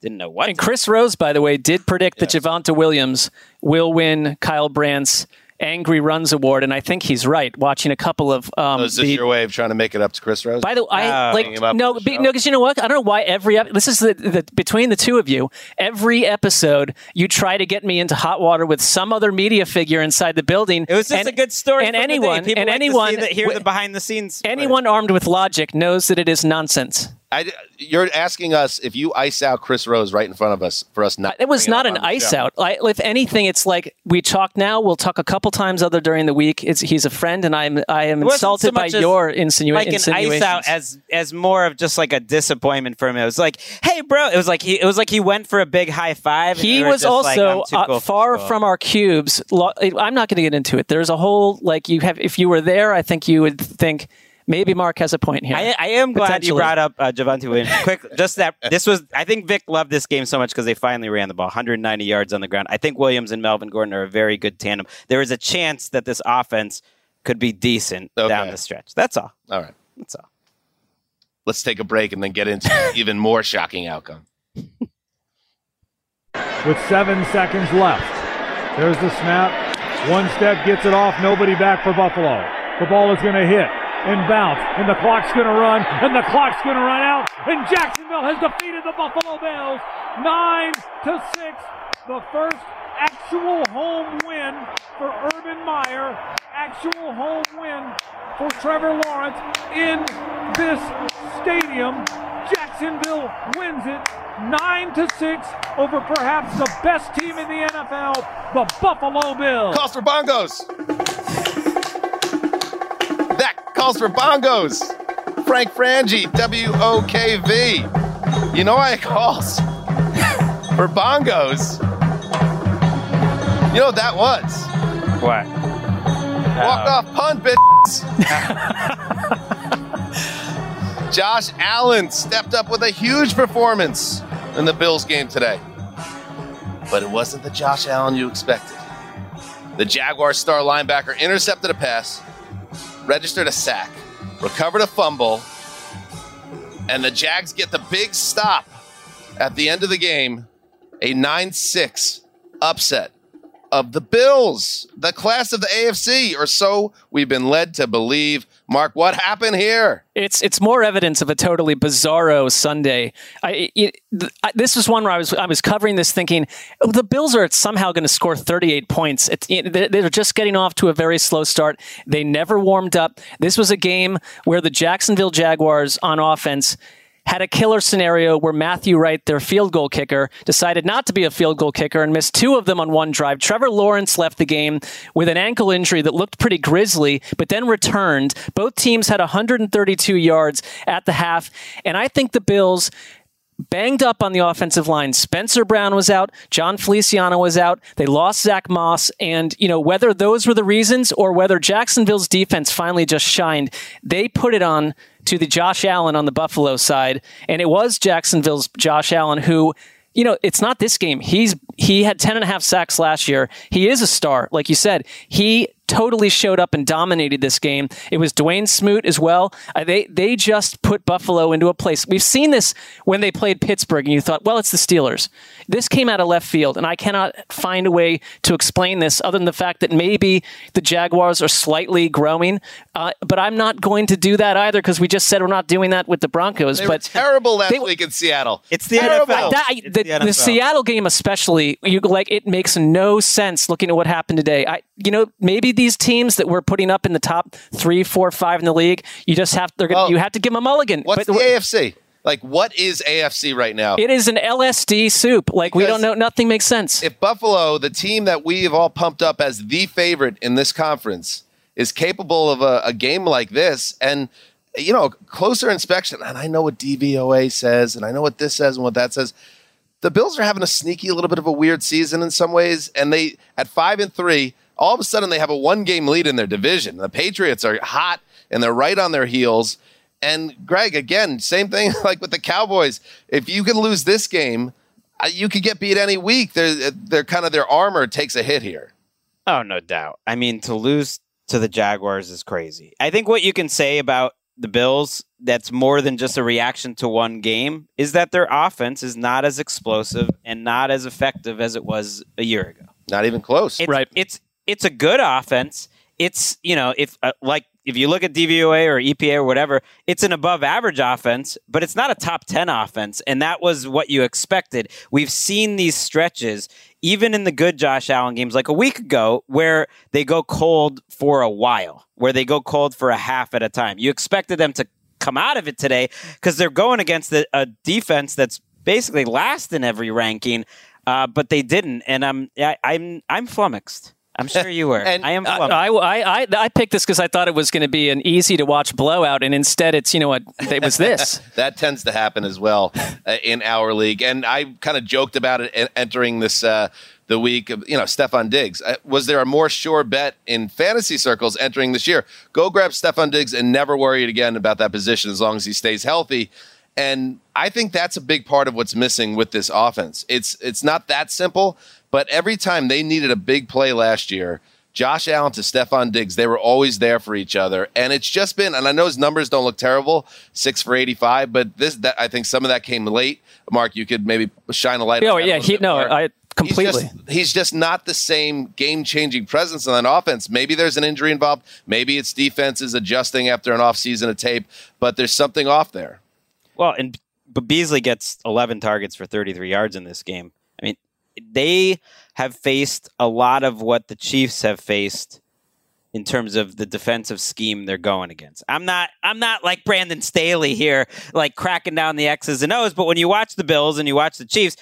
didn't know what. And Chris Rose, by the way, did predict that Javonte Williams will win Kyle Brandt's Angry Runs Award, and I think he's right. Watching a couple of is this your way of trying to make it up to Chris Rose? By the way, because you know what? I don't know why this is the between the two of you. Every episode, you try to get me into hot water with some other media figure inside the building. It was just a good story. And anyone, people like anyone, to see the behind the scenes. Anyone armed with logic knows that it is nonsense. You're asking us if you ice out Chris Rose right in front of us for us not. It was not an ice out. If anything, it's like we talk now. We'll talk a couple times other during the week. He's a friend, and I am insulted by your insinuations. Like an ice out as more of just like a disappointment for him. It was like, hey, bro. It was like he went for a big high five. He was also far from our cubes. I'm not going to get into it. There's a whole if you were there, I think you would think. Maybe Mark has a point here. I am glad you brought up Javonte Williams. Quick, just that this was. I think Vic loved this game so much because they finally ran the ball, 190 yards on the ground. I think Williams and Melvin Gordon are a very good tandem. There is a chance that this offense could be decent down the stretch. That's all. All right, that's all. Let's take a break and then get into an even more shocking outcome. With 7 seconds left, there's the snap. One step gets it off. Nobody back for Buffalo. The ball is going to hit. And bounce, and the clock's going to run, and the clock's going to run out, and Jacksonville has defeated the Buffalo Bills 9-6. The first actual home win for Urban Meyer, actual home win for Trevor Lawrence in this stadium. Jacksonville wins it 9-6 over perhaps the best team in the NFL, the Buffalo Bills. Calls for bongos. Calls for bongos. Frank Frangie, WOKV. You know why it calls for bongos? You know what that was? What? Walk-off punt, bitch. Josh Allen stepped up with a huge performance in the Bills game today. But it wasn't the Josh Allen you expected. The Jaguars star linebacker intercepted a pass, registered a sack, recovered a fumble, and the Jags get the big stop at the end of the game, a 9-6 upset of the Bills, the class of the AFC, or so we've been led to believe. Mark, what happened here? It's more evidence of a totally bizarro Sunday. This was one where I was covering this thinking, the Bills are somehow going to score 38 points. They're just getting off to a very slow start. They never warmed up. This was a game where the Jacksonville Jaguars on offense had a killer scenario where Matthew Wright, their field goal kicker, decided not to be a field goal kicker and missed two of them on one drive. Trevor Lawrence left the game with an ankle injury that looked pretty grisly, but then returned. Both teams had 132 yards at the half, and I think the Bills banged up on the offensive line. Spencer Brown was out. John Feliciano was out. They lost Zach Moss. And, whether those were the reasons or whether Jacksonville's defense finally just shined, they put it on to the Josh Allen on the Buffalo side. And it was Jacksonville's Josh Allen who, it's not this game. He had 10.5 sacks last year. He is a star. Like you said, he totally showed up and dominated this game. It was Dwayne Smoot as well. They just put Buffalo into a place. We've seen this when they played Pittsburgh and you thought, well, it's the Steelers. This came out of left field, and I cannot find a way to explain this other than the fact that maybe the Jaguars are slightly growing, but I'm not going to do that either because we just said we're not doing that with the Broncos. They were terrible last week in Seattle. It's the NFL. The Seattle game especially, it makes no sense looking at what happened today. Maybe these teams that we're putting up in the top 3, 4, 5 in the league, you have to give them a mulligan. What's the AFC? What is AFC right now? It is an LSD soup. We don't know. Nothing makes sense. If Buffalo, the team that we've all pumped up as the favorite in this conference, is capable of a game like this, and, closer inspection, and I know what DVOA says, and I know what this says and what that says. The Bills are having a sneaky little bit of a weird season in some ways, and they, at 5-3, all of a sudden, they have a one-game lead in their division. The Patriots are hot, and they're right on their heels. And, Greg, again, same thing like with the Cowboys. If you can lose this game, you could get beat any week. They're kind of, their armor takes a hit here. Oh, no doubt. I mean, to lose to the Jaguars is crazy. I think what you can say about the Bills that's more than just a reaction to one game is that their offense is not as explosive and not as effective as it was a year ago. Not even close. It's, right. It's it's a good offense. It's, you know, if you look at DVOA or EPA or whatever, it's an above average offense, but it's not a top 10 offense. And that was what you expected. We've seen these stretches, even in the good Josh Allen games, like a week ago, where they go cold for a while, where they go cold for a half at a time. You expected them to come out of it today because they're going against a defense that's basically last in every ranking, but they didn't. And I'm flummoxed. I'm sure you were. And, I am. I picked this because I thought it was going to be an easy to watch blowout, and instead, it's it was this. That tends to happen as well in our league, and I kind of joked about it entering this the week of Stefon Diggs. Was there a more sure bet in fantasy circles entering this year? Go grab Stefon Diggs and never worry again about that position as long as he stays healthy. And I think that's a big part of what's missing with this offense. It's not that simple. But every time they needed a big play last year, Josh Allen to Stefon Diggs, they were always there for each other. And it's just been, and I know his numbers don't look terrible, 6 for 85, but I think some of that came late. Mark, you could maybe shine a light on that. Completely. He's just not the same game-changing presence on that offense. Maybe there's an injury involved. Maybe it's defenses adjusting after an offseason of tape, but there's something off there. Well, but Beasley gets 11 targets for 33 yards in this game. I mean, they have faced a lot of what the Chiefs have faced in terms of the defensive scheme they're going against. I'm not like Brandon Staley here, like cracking down the X's and O's, but when you watch the Bills and you watch the Chiefs,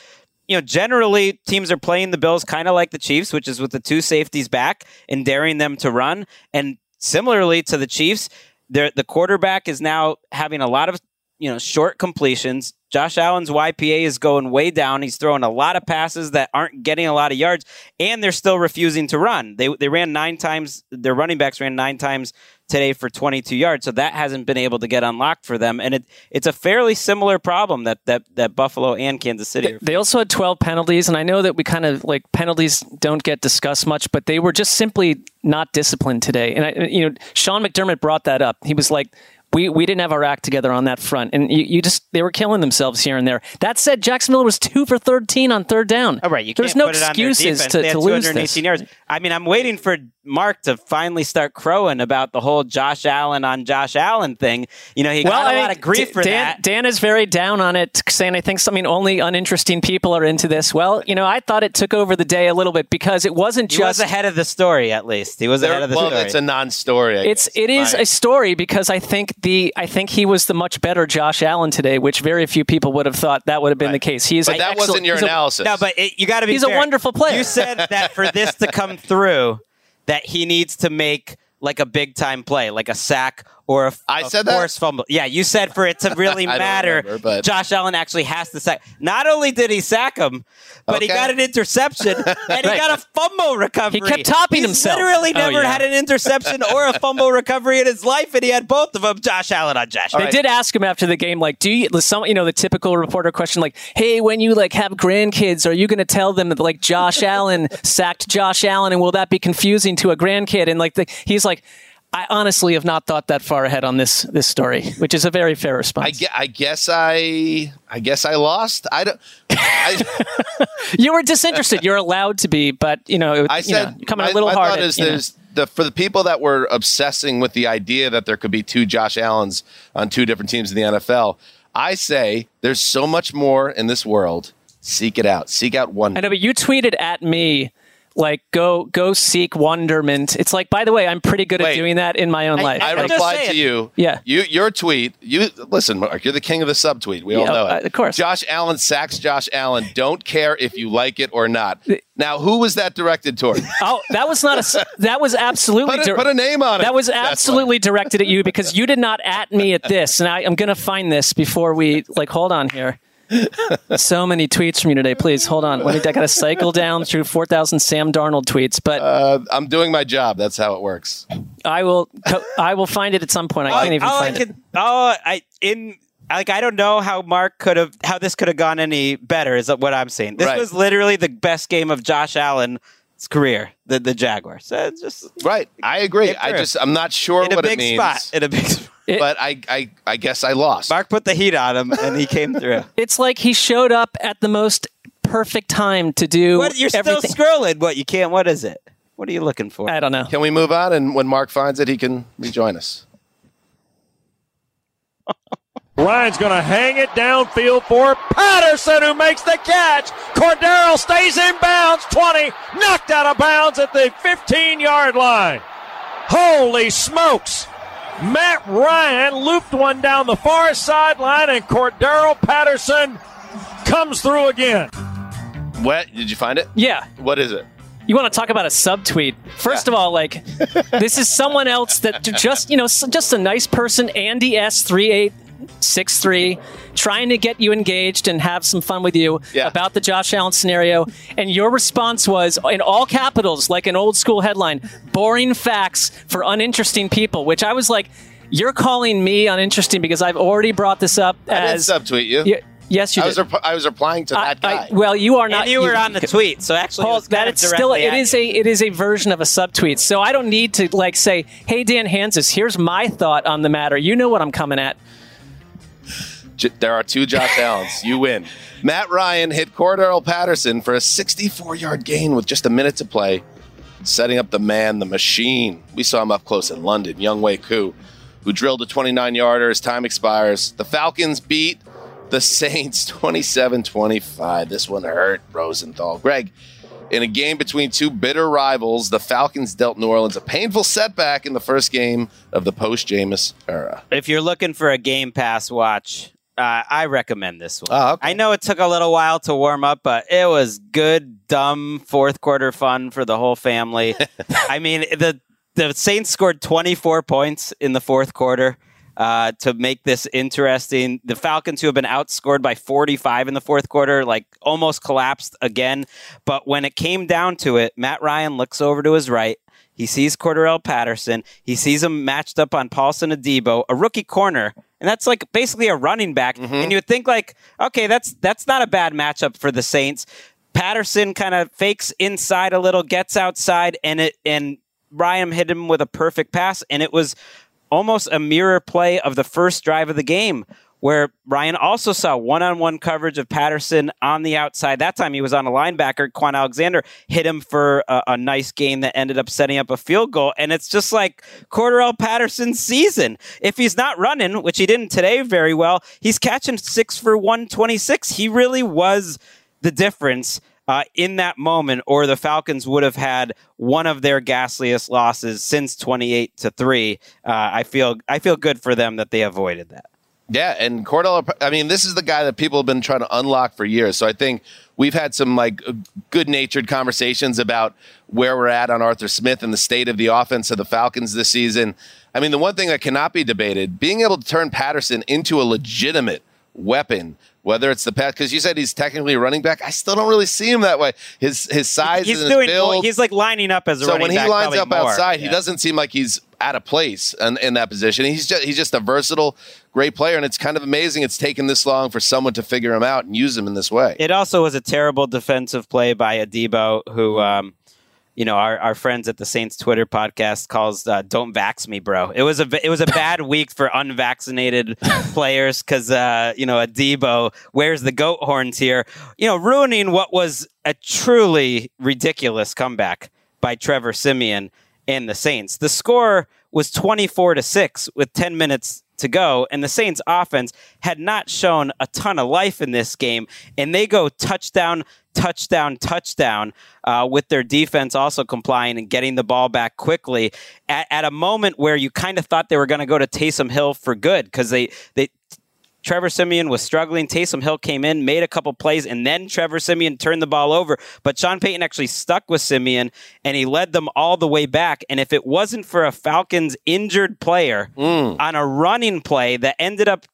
generally teams are playing the Bills kind of like the Chiefs, which is with the two safeties back and daring them to run. And similarly to the Chiefs, the quarterback is now having a lot of short completions. Josh Allen's YPA is going way down. He's throwing a lot of passes that aren't getting a lot of yards, and they're still refusing to run. They ran 9 times. Their running backs ran 9 times today for 22 yards, so that hasn't been able to get unlocked for them. And it's a fairly similar problem that Buffalo and Kansas City are. They also had 12 penalties, and I know that we kind of like penalties don't get discussed much, but they were just simply not disciplined today. And Sean McDermott brought that up. He was like, We didn't have our act together on that front, and they were killing themselves here and there. That said, Jacksonville was 2 for 13 on third down. All right, there's no excuses to lose this. Yards. I mean, I'm waiting for Mark to finally start crowing about the whole Josh Allen on Josh Allen thing. He got a lot of grief for that. Dan is very down on it, saying only uninteresting people are into this. Well, I thought it took over the day a little bit because it wasn't just... He was ahead of the story, at least. He was ahead of the story. Well, it's a non-story, I guess. It is a story because I think he was the much better Josh Allen today, which very few people would have thought that would have been the case. But that wasn't your analysis. No, but you got to be fair. He's a wonderful player. You said that for this to come through, that he needs to make like a big-time play, like a sack or a forced fumble. Yeah, you said for it to really matter, but Josh Allen actually has to sack. Not only did he sack him, but he got an interception, and he got a fumble recovery. He kept topping himself. He's literally never had an interception or a fumble recovery in his life, and he had both of them, Josh Allen on Josh. They did ask him after the game, like, the typical reporter question, like, hey, when you, like, have grandkids, are you going to tell them that, like, Josh Allen sacked Josh Allen, and will that be confusing to a grandkid? And, like, he's like, I honestly have not thought that far ahead on this story, which is a very fair response. I guess I lost. You were disinterested. You're allowed to be, but coming a little hard. For the people that were obsessing with the idea that there could be two Josh Allens on two different teams in the NFL, I say there's so much more in this world. Seek it out. Seek out one. I know, but you tweeted at me, like, go seek wonderment. It's like, by the way, I'm pretty good at doing that in my own life. I replied to you. Yeah. Your tweet. Listen, Mark, you're the king of the subtweet. We all know it. Of course. Josh Allen sacks Josh Allen. Don't care if you like it or not. Now, who was that directed toward? Oh, that was not a... That was absolutely... put a name on it. That was absolutely directed at you because you did not at me at this. And I'm going to find this before we... Like, hold on here. So many tweets from you today. Please hold on. Let me. I gotta cycle down through 4,000 Sam Darnold tweets. But I'm doing my job. That's how it works. I will find it at some point. I can't even find it. I don't know how this could have gone any better. Is what I'm saying. This was literally the best game of Josh Allen's career. The Jaguars. I agree. I'm not sure what it means. In a big spot. But I guess I lost. Mark put the heat on him, and he came through. It's like he showed up at the most perfect time to do everything. You're still scrolling. What is it? What are you looking for? I don't know. Can we move on? And when Mark finds it, he can rejoin us. Ryan's going to hang it downfield for Patterson, who makes the catch. Cordero stays in bounds, 20, knocked out of bounds at the 15-yard line. Holy smokes. Matt Ryan looped one down the far sideline, and Cordero Patterson comes through again. What? Did you find it? Yeah. What is it? You want to talk about a subtweet. First of all, like, this is someone else that just, you know, just a nice person, Andy S38. 6'3", trying to get you engaged and have some fun with you about the Josh Allen scenario. And your response was, in all capitals, like an old school headline, boring facts for uninteresting people, which I was like, you're calling me uninteresting because I've already brought this up. I didn't subtweet you. Yes, you did. I was replying to that guy. Well, you are not. And you were on the tweet, so actually, Paul, it is a version of a subtweet. So I don't need to like say, hey, Dan Hanzus, here's my thought on the matter. You know what I'm coming at. There are two Josh Allens. You win. Matt Ryan hit Cordero Patterson for a 64-yard gain with just a minute to play, setting up the man, the machine. We saw him up close in London, Younghoe Koo, who drilled a 29-yarder as time expires. The Falcons beat the Saints 27-25. This one hurt Rosenthal. Greg, in a game between two bitter rivals, the Falcons dealt New Orleans a painful setback in the first game of the post-Jameis era. If you're looking for a Game Pass watch, I recommend this one. Oh, okay. I know it took a little while to warm up, but it was good, dumb fourth quarter fun for the whole family. I mean, the Saints scored 24 points in the fourth quarter to make this interesting. The Falcons, who have been outscored by 45 in the fourth quarter, like almost collapsed again. But when it came down to it, Matt Ryan looks over to his right. He sees Cordero Patterson. He sees him matched up on Paulson Adebo, a rookie corner. And that's like basically a running back. Mm-hmm. And you would think like, okay, that's not a bad matchup for the Saints. Patterson kind of fakes inside a little, gets outside, and Ryan hit him with a perfect pass. And it was almost a mirror play of the first drive of the game, where Ryan also saw one-on-one coverage of Patterson on the outside. That time he was on a linebacker. Quan Alexander hit him for a nice gain that ended up setting up a field goal. And it's just like Cordero Patterson's season. If he's not running, which he didn't today very well, he's catching 6 for 126. He really was the difference in that moment, or the Falcons would have had one of their ghastliest losses since 28-3. I feel good for them that they avoided that. Yeah, and Cordell, I mean, this is the guy that people have been trying to unlock for years. So I think we've had some like good-natured conversations about where we're at on Arthur Smith and the state of the offense of the Falcons this season. I mean, the one thing that cannot be debated, being able to turn Patterson into a legitimate weapon, whether it's the pass, because you said he's technically a running back. I still don't really see him that way. His size and his build. He's like lining up as a running back. So when he lines up outside, he doesn't seem like he's out of place in that position. He's just a versatile, great player, and it's kind of amazing it's taken this long for someone to figure him out and use him in this way. It also was a terrible defensive play by Adebo, who, you know, our friends at the Saints Twitter podcast calls "Don't Vax Me, Bro." It was a bad week for unvaccinated players because you know, Adebo wears the goat horns here, you know, ruining what was a truly ridiculous comeback by Trevor Siemian and the Saints. The score was 24-6 with 10 minutes to go, and the Saints offense had not shown a ton of life in this game, and they go touchdown, touchdown, touchdown, with their defense also complying and getting the ball back quickly at a moment where you kind of thought they were going to go to Taysom Hill for good, because they Trevor Siemian was struggling. Taysom Hill came in, made a couple plays, and then Trevor Siemian turned the ball over. But Sean Payton actually stuck with Siemian, and he led them all the way back. And if it wasn't for a Falcons injured player on a running play that ended up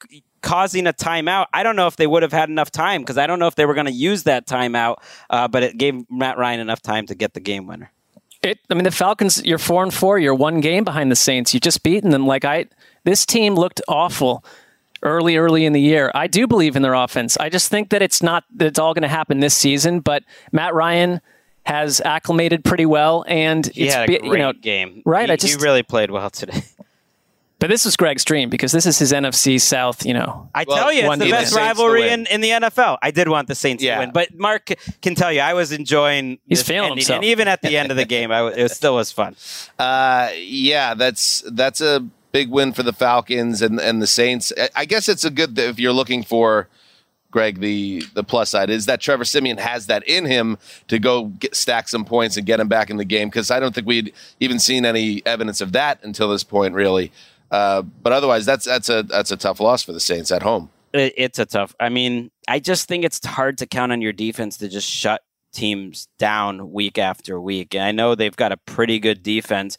causing a timeout, I don't know if they would have had enough time, because I don't know if they were going to use that timeout. But it gave Matt Ryan enough time to get the game winner. I mean, the Falcons, you're 4-4. You're one game behind the Saints. You've just beaten them. This team looked awful early in the year. I do believe in their offense. I just think that it's not that it's all going to happen this season, but Matt Ryan has acclimated pretty well, and he had a great game. Right. He really played well today. But this is Gregg's dream because this is his NFC South, I tell you, it's the best rivalry in the NFL. I did want the Saints to win, but Mark can tell you I was enjoying himself. And even at the end of the game, it still was fun. That's a big win for the Falcons and the Saints. I guess it's a good, if you're looking for, Gregg, the plus side is that Trevor Siemian has that in him to go stack some points and get him back in the game, because I don't think we'd even seen any evidence of that until this point, really. But otherwise, that's a tough loss for the Saints at home. It's a tough. I mean, I just think it's hard to count on your defense to just shut teams down week after week. And I know they've got a pretty good defense,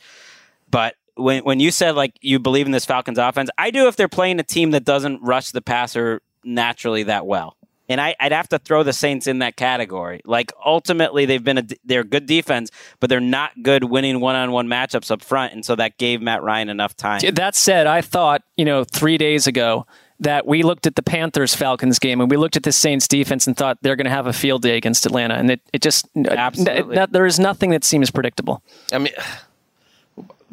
but when you said like you believe in this Falcons offense, I do if they're playing a team that doesn't rush the passer naturally that well. And I'd have to throw the Saints in that category. Like ultimately, they're good defense, but they're not good winning one-on-one matchups up front. And so that gave Matt Ryan enough time. That said, I thought 3 days ago that we looked at the Panthers-Falcons game and we looked at the Saints defense and thought they're going to have a field day against Atlanta. And there is nothing that seems predictable. I mean,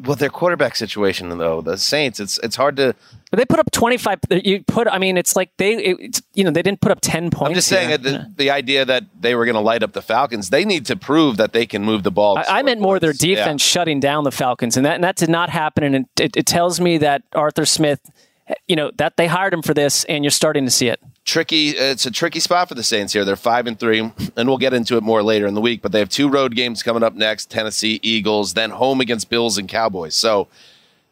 well, their quarterback situation though, the Saints, it's hard to. But they put up 25. They didn't put up 10 points. I'm just saying that the idea that they were going to light up the Falcons, they need to prove that they can move the ball. I meant more their defense shutting down the Falcons, and that did not happen. And it tells me that Arthur Smith, that they hired him for this, and you're starting to see it. Tricky. It's a tricky spot for the Saints here. They're 5-3, and we'll get into it more later in the week. But they have 2 road games coming up next: Tennessee, Eagles, then home against Bills and Cowboys. So.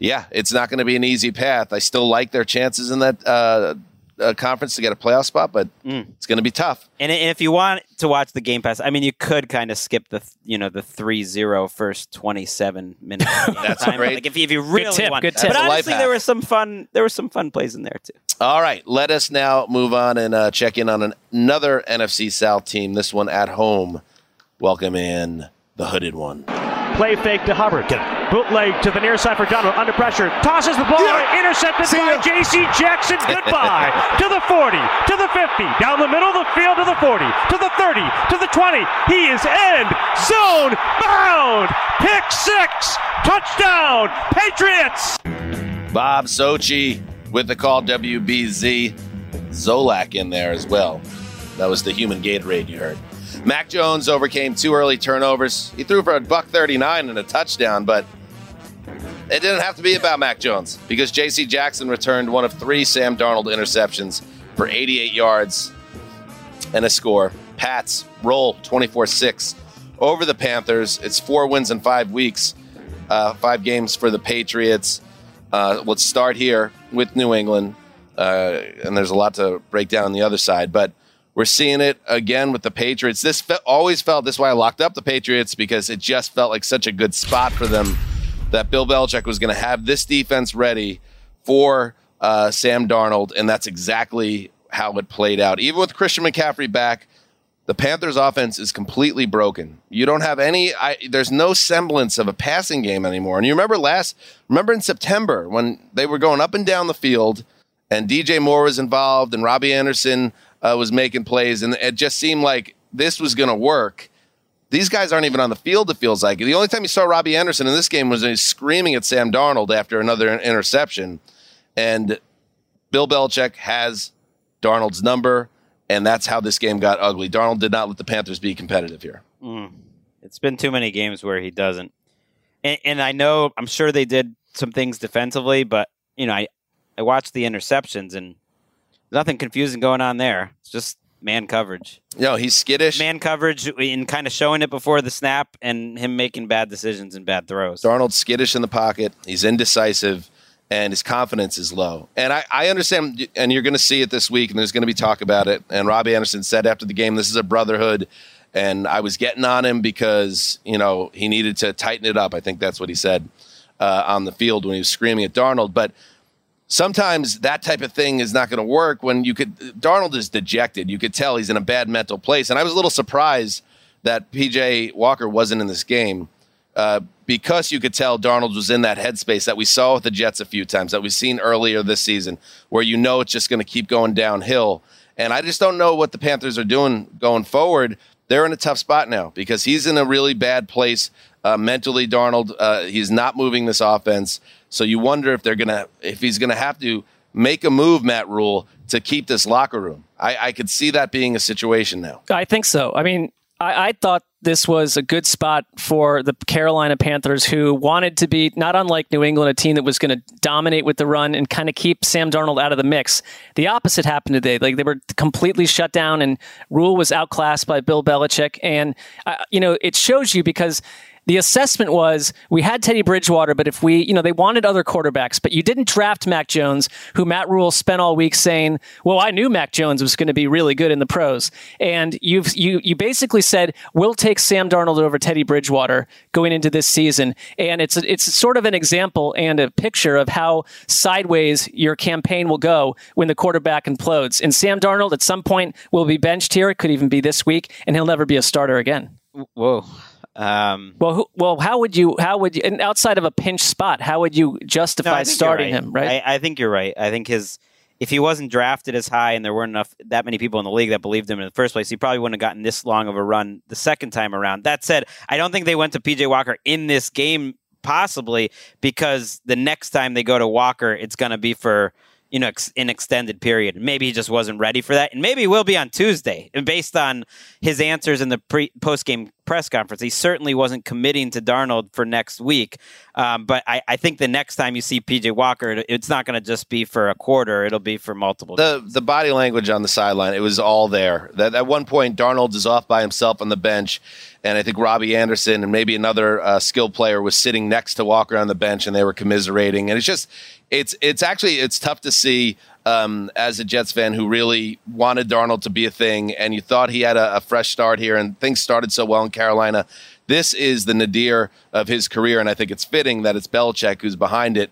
Yeah, it's not going to be an easy path. I still like their chances in that conference to get a playoff spot, but it's going to be tough. And if you want to watch the Game Pass, I mean, you could kind of skip the 3-0 first 27 minutes. That's time. Great. Like if you really want. Good tip. But honestly, there were some fun plays in there too. All right, let us now move on and check in on another NFC South team. This one at home. Welcome in the hooded one. Play fake to Hubbard. Bootleg to the near side for Donald. Under pressure. Tosses the ball. Yeah. Intercepted by J.C. Jackson. Goodbye. To the 40. To the 50. Down the middle of the field to the 40. To the 30. To the 20. He is end zone bound. Pick 6. Touchdown. Patriots. Bob Sochi with the call. WBZ. Zolak in there as well. That was the human Gatorade you heard. Mac Jones overcame 2 early turnovers. He threw for $139 and a touchdown, but it didn't have to be about Mac Jones because J.C. Jackson returned 1 of 3 Sam Darnold interceptions for 88 yards and a score. Pats roll 24-6 over the Panthers. It's 4 wins in 5 weeks, 5 games for the Patriots. Let's start here with New England, and there's a lot to break down on the other side, but we're seeing it again with the Patriots. This always felt, this is why I locked up the Patriots, because it just felt like such a good spot for them that Bill Belichick was going to have this defense ready for Sam Darnold, and that's exactly how it played out. Even with Christian McCaffrey back, the Panthers' offense is completely broken. You don't have there's no semblance of a passing game anymore. And you remember in September when they were going up and down the field and DJ Moore was involved and Robbie Anderson was making plays, and it just seemed like this was going to work. These guys aren't even on the field, it feels like. The only time you saw Robbie Anderson in this game was when he was screaming at Sam Darnold after another interception. And Bill Belichick has Darnold's number, and that's how this game got ugly. Darnold did not let the Panthers be competitive here. It's been too many games where he doesn't. And I'm sure they did some things defensively, but I watched the interceptions, and nothing confusing going on there. It's just man coverage. No, he's skittish. Man coverage and kind of showing it before the snap and him making bad decisions and bad throws. Darnold's skittish in the pocket. He's indecisive, and his confidence is low. And I understand, and you're going to see it this week, and there's going to be talk about it. And Robbie Anderson said after the game, this is a brotherhood, and I was getting on him because, he needed to tighten it up. I think that's what he said on the field when he was screaming at Darnold. But sometimes that type of thing is not going to work when Darnold is dejected. You could tell he's in a bad mental place. And I was a little surprised that PJ Walker wasn't in this game because you could tell Darnold was in that headspace that we saw with the Jets a few times, that we've seen earlier this season, where it's just going to keep going downhill. And I just don't know what the Panthers are doing going forward. They're in a tough spot now because he's in a really bad place mentally, Darnold. He's not moving this offense. So you wonder if they're gonna, if he's gonna have to make a move, Matt Rule, to keep this locker room. I could see that being a situation now. I think so. I mean, I thought this was a good spot for the Carolina Panthers, who wanted to be, not unlike New England, a team that was going to dominate with the run and kind of keep Sam Darnold out of the mix. The opposite happened today. Like, they were completely shut down, and Rule was outclassed by Bill Belichick. And, you know, it shows you, because the assessment was, we had Teddy Bridgewater, but if we, you know, they wanted other quarterbacks, but you didn't draft Mac Jones, who Matt Rule spent all week saying, well, I knew Mac Jones was going to be really good in the pros. And you basically said, we'll take Sam Darnold over Teddy Bridgewater going into this season. And it's sort of an example and a picture of how sideways your campaign will go when the quarterback implodes. And Sam Darnold at some point will be benched here. It could even be this week, and he'll never be a starter again. Whoa. How would you, and outside of a pinch spot, how would you justify starting him? Right. I think you're right. I think if he wasn't drafted as high and there weren't that many people in the league that believed him in the first place, he probably wouldn't have gotten this long of a run the second time around. That said, I don't think they went to PJ Walker in this game, possibly because the next time they go to Walker, it's going to be for, you know, an extended period. Maybe he just wasn't ready for that. And maybe he will be on Tuesday. And based on his answers in the post-game press conference, he certainly wasn't committing to Darnold for next week. But I think the next time you see PJ Walker, it's not going to just be for a quarter. It'll be for multiple. The body language on the sideline, it was all there. That at one point, Darnold is off by himself on the bench. And I think Robbie Anderson and maybe another skilled player was sitting next to Walker on the bench, and they were commiserating. And it's just, it's tough to see as a Jets fan who really wanted Darnold to be a thing, and you thought he had a fresh start here, and things started so well in Carolina. This is the nadir of his career, and I think it's fitting that it's Belichick who's behind it,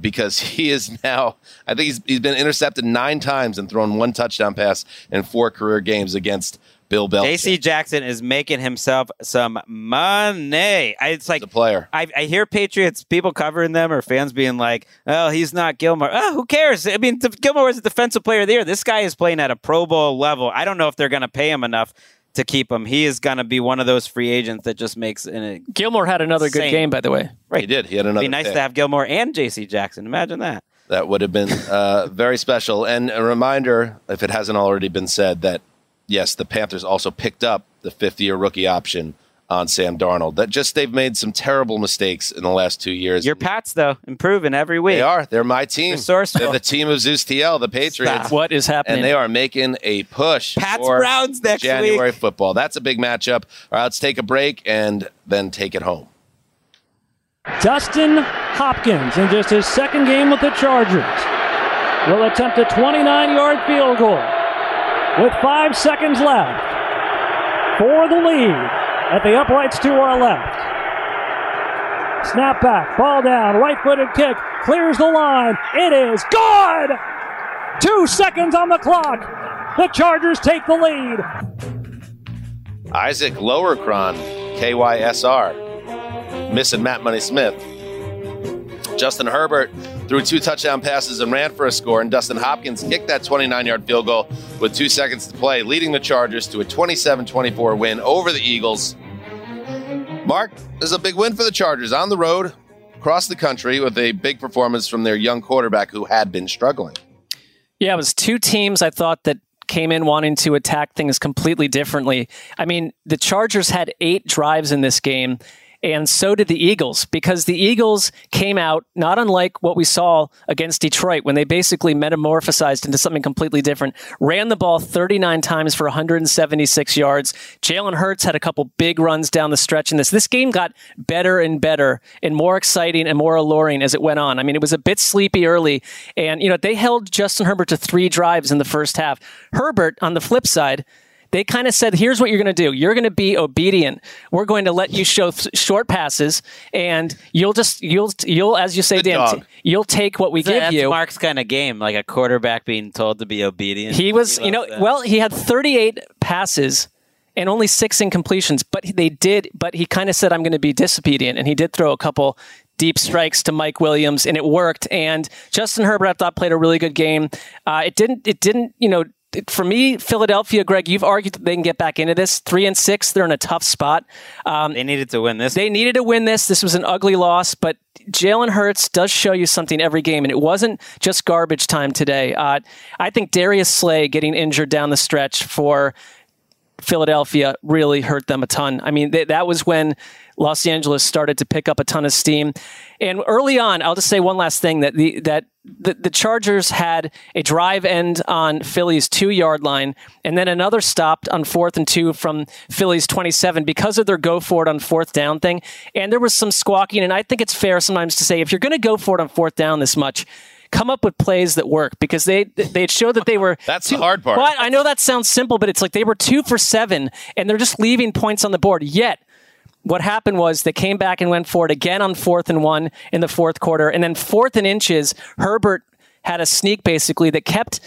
because he is now, I think he's been intercepted 9 times and thrown 1 touchdown pass in 4 career games against Bill Belichick. J.C. Jackson is making himself some money. It's like a player. I hear Patriots people covering them, or fans being like, "Oh, he's not Gilmore." Oh, who cares? I mean, Gilmore is a defensive player of the year. This guy is playing at a Pro Bowl level. I don't know if they're going to pay him enough to keep him. He is going to be one of those free agents that just makes an. Gilmore had another good game, by the way. Right, he did. He had another. It'd be nice to have Gilmore and J.C. Jackson. Imagine that. That would have been very special. And a reminder, if it hasn't already been said, that. Yes, the Panthers also picked up the 5th-year rookie option on Sam Darnold. That just, they've made some terrible mistakes in the last 2 years. Your Pats, though, improving every week. They are. They're my team. Resourceful. They're the team of Zeus TL, the Patriots. Stop. What is happening? And they are making a push for Browns next January week. Football. That's a big matchup. All right, let's take a break and then take it home. Justin Hopkins, in just his second game with the Chargers, will attempt a 29-yard field goal with 5 seconds left for the lead at the uprights to our left. Snap back, ball down, right-footed kick, clears the line. It is good! 2 seconds on the clock. The Chargers take the lead. Isaac Lowercron, KYSR, missing Matt Money Smith. Justin Herbert threw 2 touchdown passes and ran for a score, and Dustin Hopkins kicked that 29-yard field goal with 2 seconds to play, leading the Chargers to a 27-24 win over the Eagles. Mark, this is a big win for the Chargers on the road, across the country, with a big performance from their young quarterback who had been struggling. Yeah, it was 2 teams I thought that came in wanting to attack things completely differently. I mean, the Chargers had 8 drives in this game. And so did the Eagles, because the Eagles came out not unlike what we saw against Detroit when they basically metamorphosized into something completely different. Ran the ball 39 times for 176 yards. Jalen Hurts had a couple big runs down the stretch in this. This game got better and better and more exciting and more alluring as it went on. I mean, it was a bit sleepy early. And, you know, they held Justin Herbert to 3 drives in the first half. Herbert, on the flip side, they kind of said, here's what you're going to do. You're going to be obedient. We're going to let you show short passes, and you'll as you say, Dan, you'll take what we give you. That's Mark's kind of game, like a quarterback being told to be obedient. He was, you know, well, he had 38 passes and only 6 incompletions, but he kind of said, I'm going to be disobedient, and he did throw a couple deep strikes to Mike Williams, and it worked. And Justin Herbert, I thought, played a really good game. It didn't, you know, for me, Philadelphia, Greg, you've argued that they can get back into this. 3-6, they're in a tough spot. They needed to win this. They needed to win this. This was an ugly loss, but Jalen Hurts does show you something every game, and it wasn't just garbage time today. I think Darius Slay getting injured down the stretch for Philadelphia really hurt them a ton. I mean, that was when Los Angeles started to pick up a ton of steam. And early on, I'll just say one last thing, that the Chargers had a drive end on Philly's 2-yard line, and then another stopped on 4th and 2 from Philly's 27 because of their go for it on 4th down thing. And there was some squawking, and I think it's fair sometimes to say, if you're going to go for it on 4th down this much, come up with plays that work, because they showed that they were... That's the hard part. But I know that sounds simple, but it's like they were 2 for 7, and they're just leaving points on the board. Yet, what happened was they came back and went for it again on 4th and 1 in the 4th quarter, and then 4th and inches, Herbert had a sneak, basically, that kept...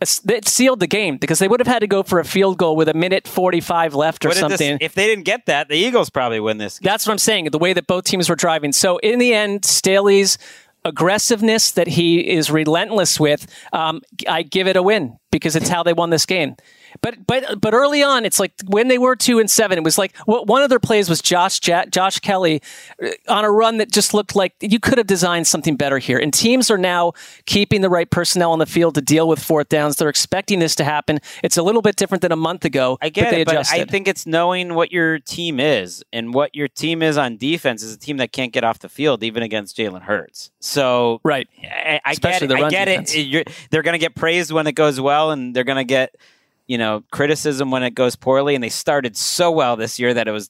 It sealed the game, because they would have had to go for a field goal with 1:45 left or something. If they didn't get that, the Eagles probably win this game. That's what I'm saying, the way that both teams were driving. So, in the end, Staley's aggressiveness that he is relentless with, I give it a win, because it's how they won this game. But early on, it's like when they were 2-7, it was like one of their plays was Josh Kelly on a run that just looked like you could have designed something better here. And teams are now keeping the right personnel on the field to deal with 4th downs. They're expecting this to happen. It's a little bit different than a month ago. I get it, but I think it's knowing what your team is, and what your team is on defense is a team that can't get off the field, even against Jalen Hurts. So right, I get it. They're going to get praised when it goes well, and they're going to get, you know, criticism when it goes poorly, and they started so well this year that it was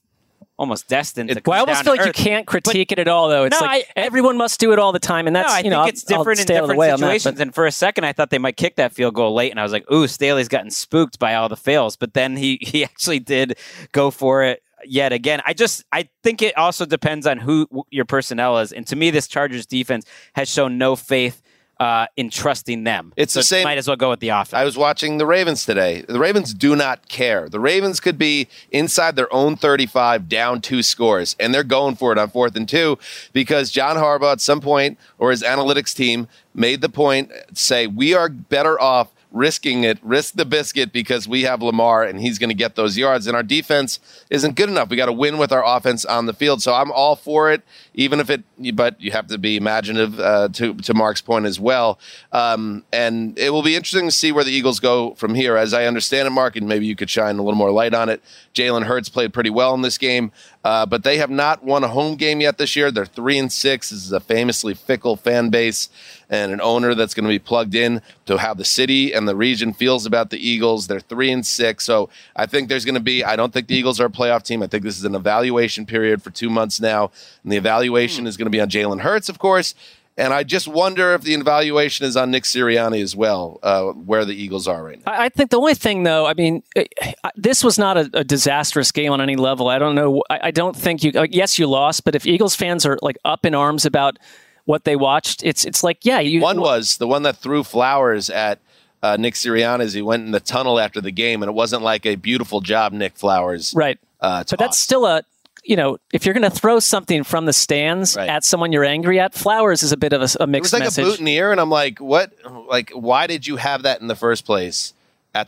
almost destined to come down. I almost feel like you can't critique it at all, though. It's like everyone must do it all the time, and that's, you know, I think it's different in different situations. And for a second, I thought they might kick that field goal late, and I was like, ooh, Staley's gotten spooked by all the fails, but then he actually did go for it yet again. I think it also depends on who your personnel is, and to me, this Chargers defense has shown no faith in trusting them. It's the same. Might as well go with the offense. I was watching the Ravens today. The Ravens do not care. The Ravens could be inside their own 35, down 2 scores, and they're going for it on 4th and 2 because John Harbaugh at some point, or his analytics team, made the point, say, we are better off risking it, risk the biscuit, because we have Lamar and he's going to get those yards, and our defense isn't good enough. We got to win with our offense on the field. So I'm all for it, but you have to be imaginative, to Mark's point as well. And it will be interesting to see where the Eagles go from here. As I understand it, Mark, and maybe you could shine a little more light on it, Jalen Hurts played pretty well in this game, but they have not won a home game yet this year. They're 3-6. This is a famously fickle fan base and an owner that's going to be plugged in to how the city and the region feels about the Eagles. They're 3-6. So I think I don't think the Eagles are a playoff team. I think this is an evaluation period for 2 months now. And the evaluation is going to be on Jalen Hurts, of course. And I just wonder if the evaluation is on Nick Sirianni as well, where the Eagles are right now. I think the only thing, though, I mean, this was not a disastrous game on any level. I don't know. I don't think yes, you lost, but if Eagles fans are like up in arms about what they watched, it's like, yeah. One was the one that threw flowers at Nick Sirianni as he went in the tunnel after the game, and it wasn't like a beautiful job, Nick Flowers. Right. But that's still if you're going to throw something from the stands at someone you're angry at, Flowers is a bit of a mixed message. It was like a boutonniere, and I'm like, what? Like, why did you have that in the first place?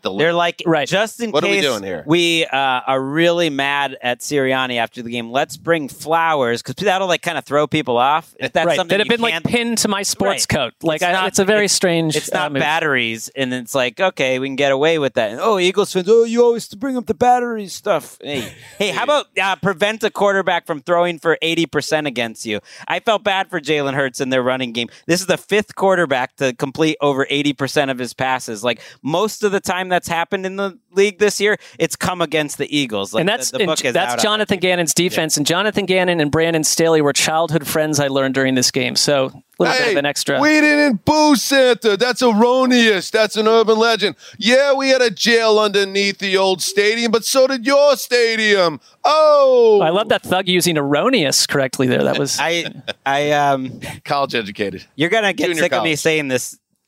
They're like, just in case, what are we doing here? We are really mad at Sirianni after the game. Let's bring flowers, because that'll like kind of throw people off. If that's something that'd have been like pinned to my sports coat. Like, it's a very strange. It's not batteries, and it's like, okay, we can get away with that. And, Eagles fans, you always bring up the batteries stuff. Hey, how about prevent a quarterback from throwing for 80% against you? I felt bad for Jalen Hurts in their running game. This is the 5th quarterback to complete over 80% of his passes. Like most of the time that's happened in the league this year, it's come against the Eagles. Like, and that's Jonathan Gannon's defense. Yeah. And Jonathan Gannon and Brandon Staley were childhood friends, I learned during this game. So a little bit of an extra. We didn't boo Santa. That's erroneous. That's an urban legend. Yeah, we had a jail underneath the old stadium, but so did your stadium. Oh, I love that thug using erroneous correctly there. That was I college educated. You're gonna get sick of me saying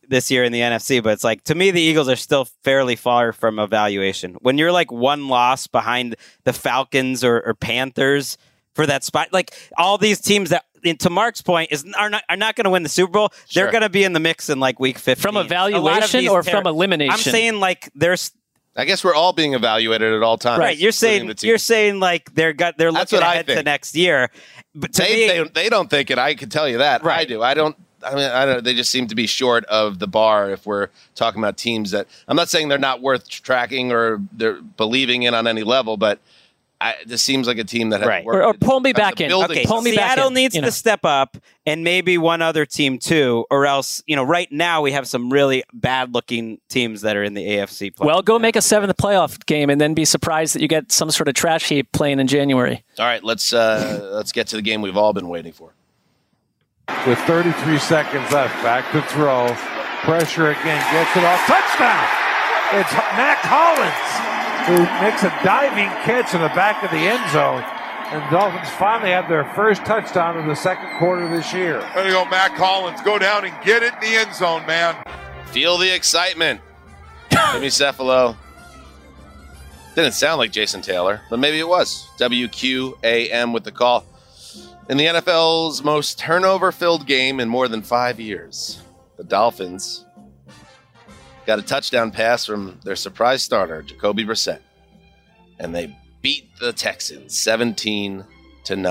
this year in the NFC, but it's like, to me, the Eagles are still fairly far from evaluation. When you're like one loss behind the Falcons or Panthers for that spot, like all these teams that and to Mark's point, are not going to win the Super Bowl. Sure. They're going to be in the mix in like week 15. From evaluation or from elimination? I'm saying like there's. I guess we're all being evaluated at all times. Right, you're saying like they're looking ahead to next year. But they don't think it. I can tell you that. Right. I do. I mean, they just seem to be short of the bar if we're talking about teams that I'm not saying they're not worth tracking or they're believing in on any level, but this seems like a team that has right. Or pull me back in. Okay, pull me Seattle back in. Seattle needs to step up and maybe one other team too, or else, right now we have some really bad looking teams that are in the AFC play. Well, go make a seventh playoff game and then be surprised that you get some sort of trash heap playing in January. All right, let's get to the game we've all been waiting for. With 33 seconds left, back to throw. Pressure again, gets it off. Touchdown! It's Mac Hollins, who makes a diving catch in the back of the end zone. And the Dolphins finally have their first touchdown in the second quarter this year. There you go, Mac Hollins. Go down and get it in the end zone, man. Feel the excitement. Jimmy Cefalo. Didn't sound like Jason Taylor, but maybe it was. WQAM with the call. In the NFL's most turnover-filled game in more than 5 years, the Dolphins got a touchdown pass from their surprise starter, Jacoby Brissett. And they beat the Texans 17-9 in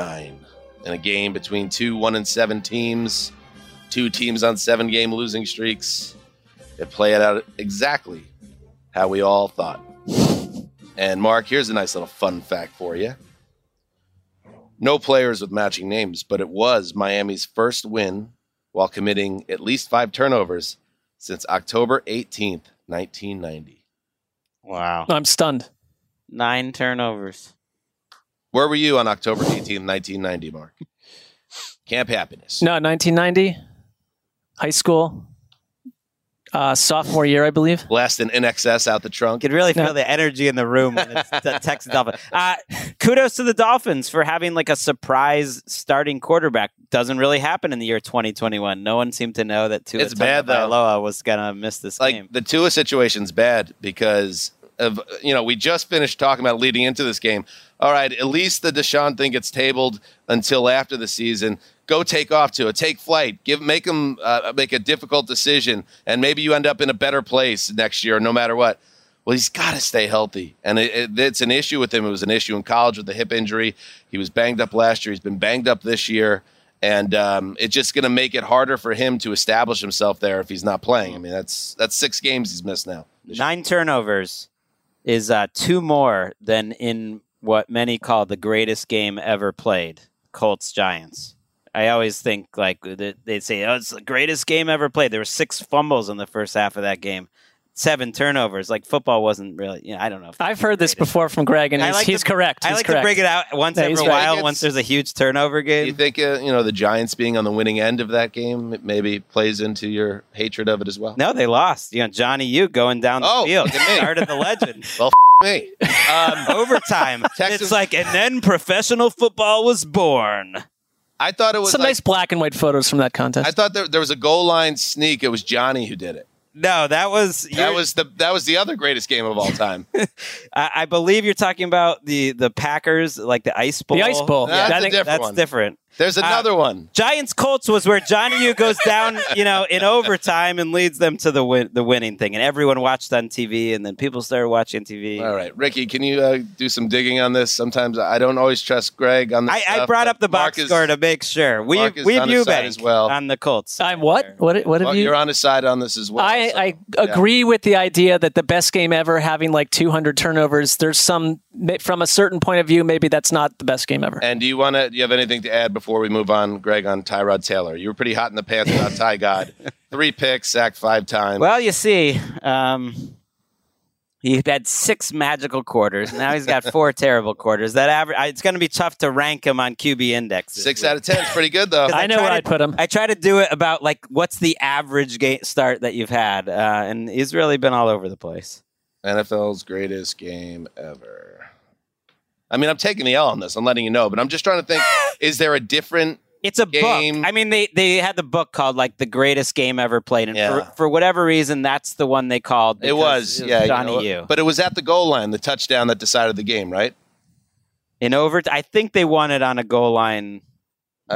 a game between two 1-7 teams, two teams on 7-game losing streaks. It played out exactly how we all thought. And Mark, here's a nice little fun fact for you. No players with matching names, but it was Miami's first win while committing at least 5 turnovers since October 18th, 1990. Wow. I'm stunned. 9 turnovers. Where were you on October 18th, 1990, Mark? Camp Happiness. No, 1990. High school. Sophomore year, I believe. Blasting NXS out the trunk. You can really feel the energy in the room when it's the Texas Dolphins. Kudos to the Dolphins for having like a surprise starting quarterback. Doesn't really happen in the year 2021. No one seemed to know that Tua Tagovailoa was going to miss this game. The Tua situation's bad because of, we just finished talking about leading into this game. All right, at least the Deshaun thing gets tabled until after the season. Go take off to it. Take flight. Make them make a difficult decision, and maybe you end up in a better place next year, no matter what. Well, he's got to stay healthy, and it's an issue with him. It was an issue in college with the hip injury. He was banged up last year. He's been banged up this year. And it's just going to make it harder for him to establish himself there if he's not playing. I mean, that's 6 games he's missed now. 9 turnovers is 2 more than in what many call the greatest game ever played, Colts-Giants. I always think like they say, oh, it's the greatest game ever played. There were 6 fumbles in the first half of that game. 7 turnovers. Like football wasn't really, I don't know. I've heard this before from Greg, and he's correct. I like to break it out once every while, once there's a huge turnover game. You think, the Giants being on the winning end of that game, it maybe plays into your hatred of it as well? No, they lost. Johnny U going down the field. Started the legend. Well, me. Overtime. Texas. It's like, and then professional football was born. I thought it was some nice black and white photos from that contest. I thought there was a goal line sneak. It was Johnny who did it. No, that was the other greatest game of all time. I believe you're talking about the Packers, like the Ice Bowl. The Ice Bowl. Yeah. That's different. There's another one. Giants Colts was where Johnny U goes down, in overtime and leads them to the winning thing. And everyone watched on TV, and then people started watching TV. All right, Ricky, can you do some digging on this? Sometimes I don't always trust Greg on this. I brought up the box score to make sure. We have you back on the Colts. I'm what? What have you? You're on his side on this as well. I agree with the idea that the best game ever, having like 200 turnovers. There's some from a certain point of view, maybe that's not the best game ever. And do you have anything to add before we move on, Greg, on Tyrod Taylor? You were pretty hot in the pants about Ty God. 3 picks, sacked 5 times. Well, you see, he had 6 magical quarters. Now he's got 4 terrible quarters. That average, it's going to be tough to rank him on QB index. 6 out of 10 is pretty good, though. I know where I'd put him. I try to do it about, like, what's the average start that you've had? And he's really been all over the place. NFL's greatest game ever. I mean, I'm taking the L on this. I'm letting you know, but I'm just trying to think, is there a different game? Book. I mean, they had the book called like The Greatest Game Ever Played. And for whatever reason, that's the one they called. It was Johnny U. But it was at the goal line, the touchdown that decided the game, right? I think they won it on a goal line.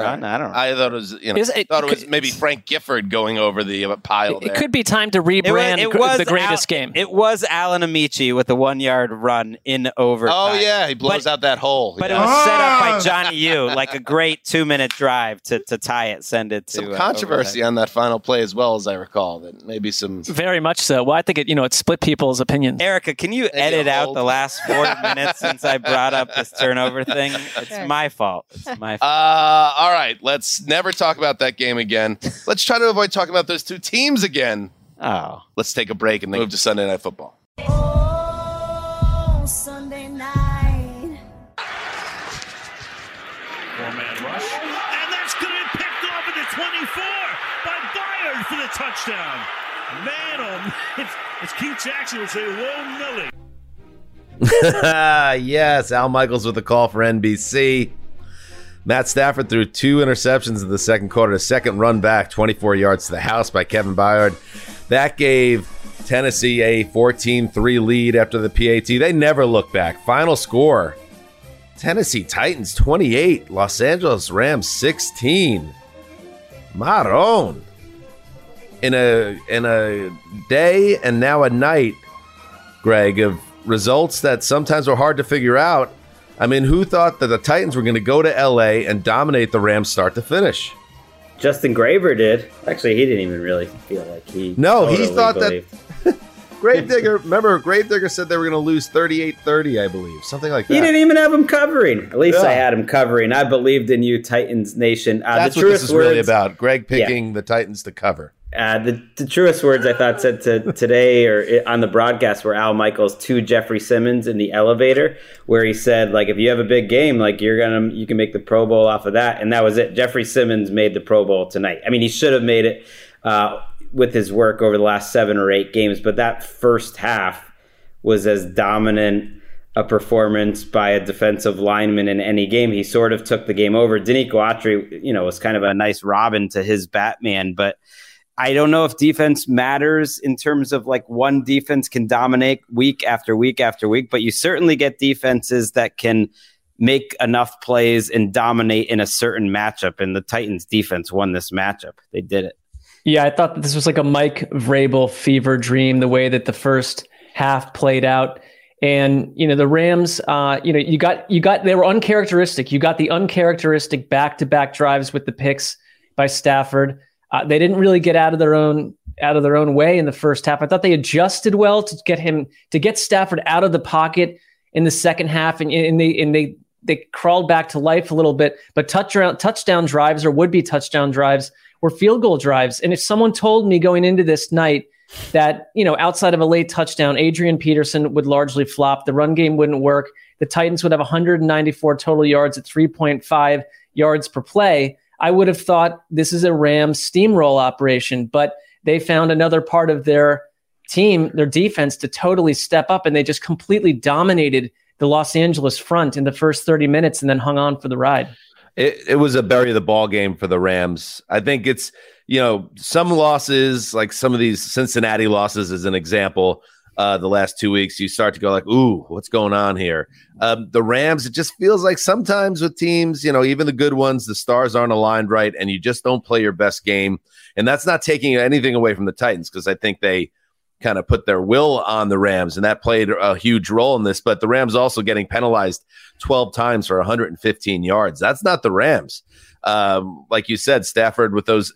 I don't know. I thought it was, maybe Frank Gifford going over the pile. It could be time to rebrand it was the greatest game. It was Alan Amici with the 1-yard run in overtime. Oh yeah, he blows out that hole. But it was set up by Johnny Yu, like a great 2-minute drive to tie it, send it to some controversy overtime on that final play as well, as I recall. That maybe some very much so. Well, I think it split people's opinions. Erica, can you edit out the last 4 minutes since I brought up this turnover thing? It's my fault. All right, let's never talk about that game again. Let's try to avoid talking about those two teams again. Oh. Let's take a break and then move to Sunday Night Football. Oh, Sunday night. Four-man rush. And that's good. And picked off at the 24 by Byard for the touchdown. Man, it's Keith Jackson would say, whoa, Millie. Yes, Al Michaels with the call for NBC. Matt Stafford threw 2 interceptions in the second quarter. A second run back, 24 yards to the house by Kevin Byard. That gave Tennessee a 14-3 lead after the PAT. They never looked back. Final score, Tennessee Titans 28, Los Angeles Rams 16. Marron. In a day and now a night, Greg, of results that sometimes are hard to figure out. I mean, who thought that the Titans were going to go to L.A. and dominate the Rams start to finish? Justin Graver did. Actually, he didn't even really feel like he. No, totally he thought believed. That. Gravedigger, remember, Gravedigger said they were going to lose 38-30, I believe. Something like that. He didn't even have him covering. At least I had him covering. I believed in you, Titans Nation. That's the what this is words, really about, Greg picking the Titans to cover. The truest words I thought said today or on the broadcast were Al Michaels to Jeffrey Simmons in the elevator, where he said, like, if you have a big game, like you can make the Pro Bowl off of that. And that was it. Jeffrey Simmons made the Pro Bowl tonight. I mean, he should have made it with his work over the last 7 or 8 games. But that first half was as dominant a performance by a defensive lineman in any game. He sort of took the game over. Dinico Autry, was kind of a nice Robin to his Batman, but I don't know if defense matters in terms of like one defense can dominate week after week after week, but you certainly get defenses that can make enough plays and dominate in a certain matchup. And the Titans defense won this matchup. They did it. Yeah, I thought that this was like a Mike Vrabel fever dream, the way that the first half played out. And, the Rams, they were uncharacteristic. You got the uncharacteristic back-to-back drives with the picks by Stafford. They didn't really get out of their own way in the first half. I thought they adjusted well to get Stafford out of the pocket in the second half, and they crawled back to life a little bit. But touchdown drives or would-be touchdown drives were field goal drives. And if someone told me going into this night that outside of a late touchdown, Adrian Peterson would largely flop, the run game wouldn't work, the Titans would have 194 total yards at 3.5 yards per play, I would have thought this is a Rams steamroll operation, but they found another part of their team, their defense, to totally step up, and they just completely dominated the Los Angeles front in the first 30 minutes and then hung on for the ride. It was a bury the ball game for the Rams. I think it's, some losses, like some of these Cincinnati losses as an example, the last 2 weeks, you start to go like, ooh, what's going on here? The Rams, it just feels like sometimes with teams, even the good ones, the stars aren't aligned right, and you just don't play your best game. And that's not taking anything away from the Titans, because I think they kind of put their will on the Rams, and that played a huge role in this. But the Rams also getting penalized 12 times for 115 yards. That's not the Rams. Like you said, Stafford with those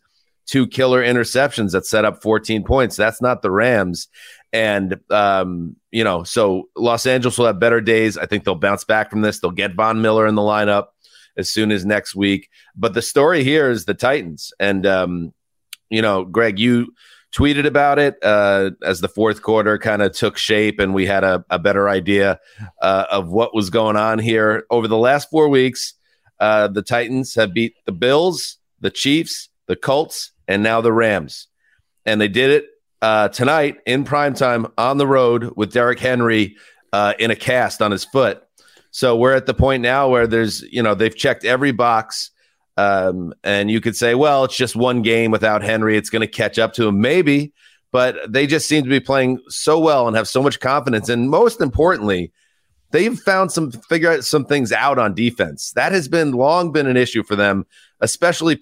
2 killer interceptions that set up 14 points. That's not the Rams. And, so Los Angeles will have better days. I think they'll bounce back from this. They'll get Von Miller in the lineup as soon as next week. But the story here is the Titans. And, Greg, you tweeted about it as the fourth quarter kind of took shape and we had a better idea of what was going on here. Over the last 4 weeks, the Titans have beat the Bills, the Chiefs, the Colts, and now the Rams. And they did it tonight in primetime on the road with Derrick Henry in a cast on his foot. So we're at the point now where there's, they've checked every box. And you could say, well, it's just one game without Henry. It's going to catch up to him maybe. But they just seem to be playing so well and have so much confidence. And most importantly, they've found some, figure out some things out on defense. That has been long been an issue for them, especially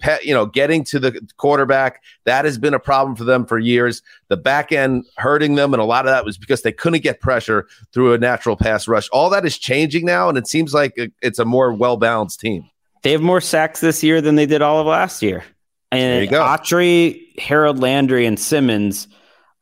getting to the quarterback. That has been a problem for them for years. The back end hurting them, and a lot of that was because they couldn't get pressure through a natural pass rush. All that is changing now, and it seems like it's a more well-balanced team. They have more sacks this year than they did all of last year. And Autry, Harold Landry, and Simmons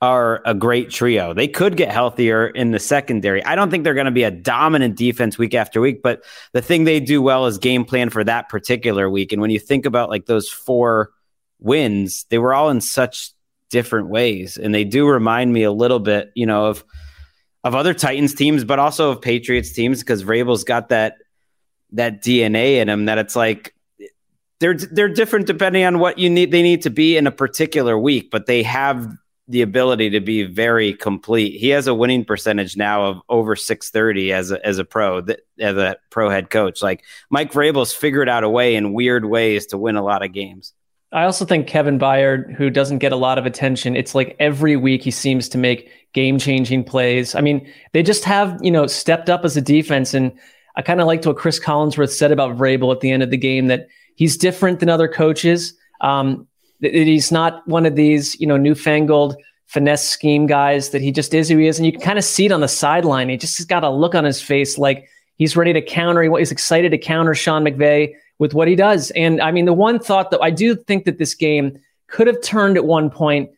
are a great trio. They could get healthier in the secondary. I don't think they're going to be a dominant defense week after week, but the thing they do well is game plan for that particular week. And when you think about like those four wins, they were all in such different ways. And they do remind me a little bit, of other Titans teams, but also of Patriots teams, because Vrabel's got that DNA in him that it's like, they're different depending on what you need. They need to be in a particular week, but they have the ability to be very complete. He has a winning percentage now of over 630 as a pro head coach. Like Mike Vrabel's figured out a way in weird ways to win a lot of games. I also think Kevin Byard, who doesn't get a lot of attention, it's like every week he seems to make game-changing plays. I mean, they just have, stepped up as a defense. And I kind of liked what Chris Collinsworth said about Vrabel at the end of the game, that he's different than other coaches. He's not one of these, newfangled finesse scheme guys that he just is who he is. And you can kind of see it on the sideline. He just has got a look on his face like he's ready to counter. He's excited to counter Sean McVay with what he does. And I mean, the one thought that I do think that this game could have turned at one point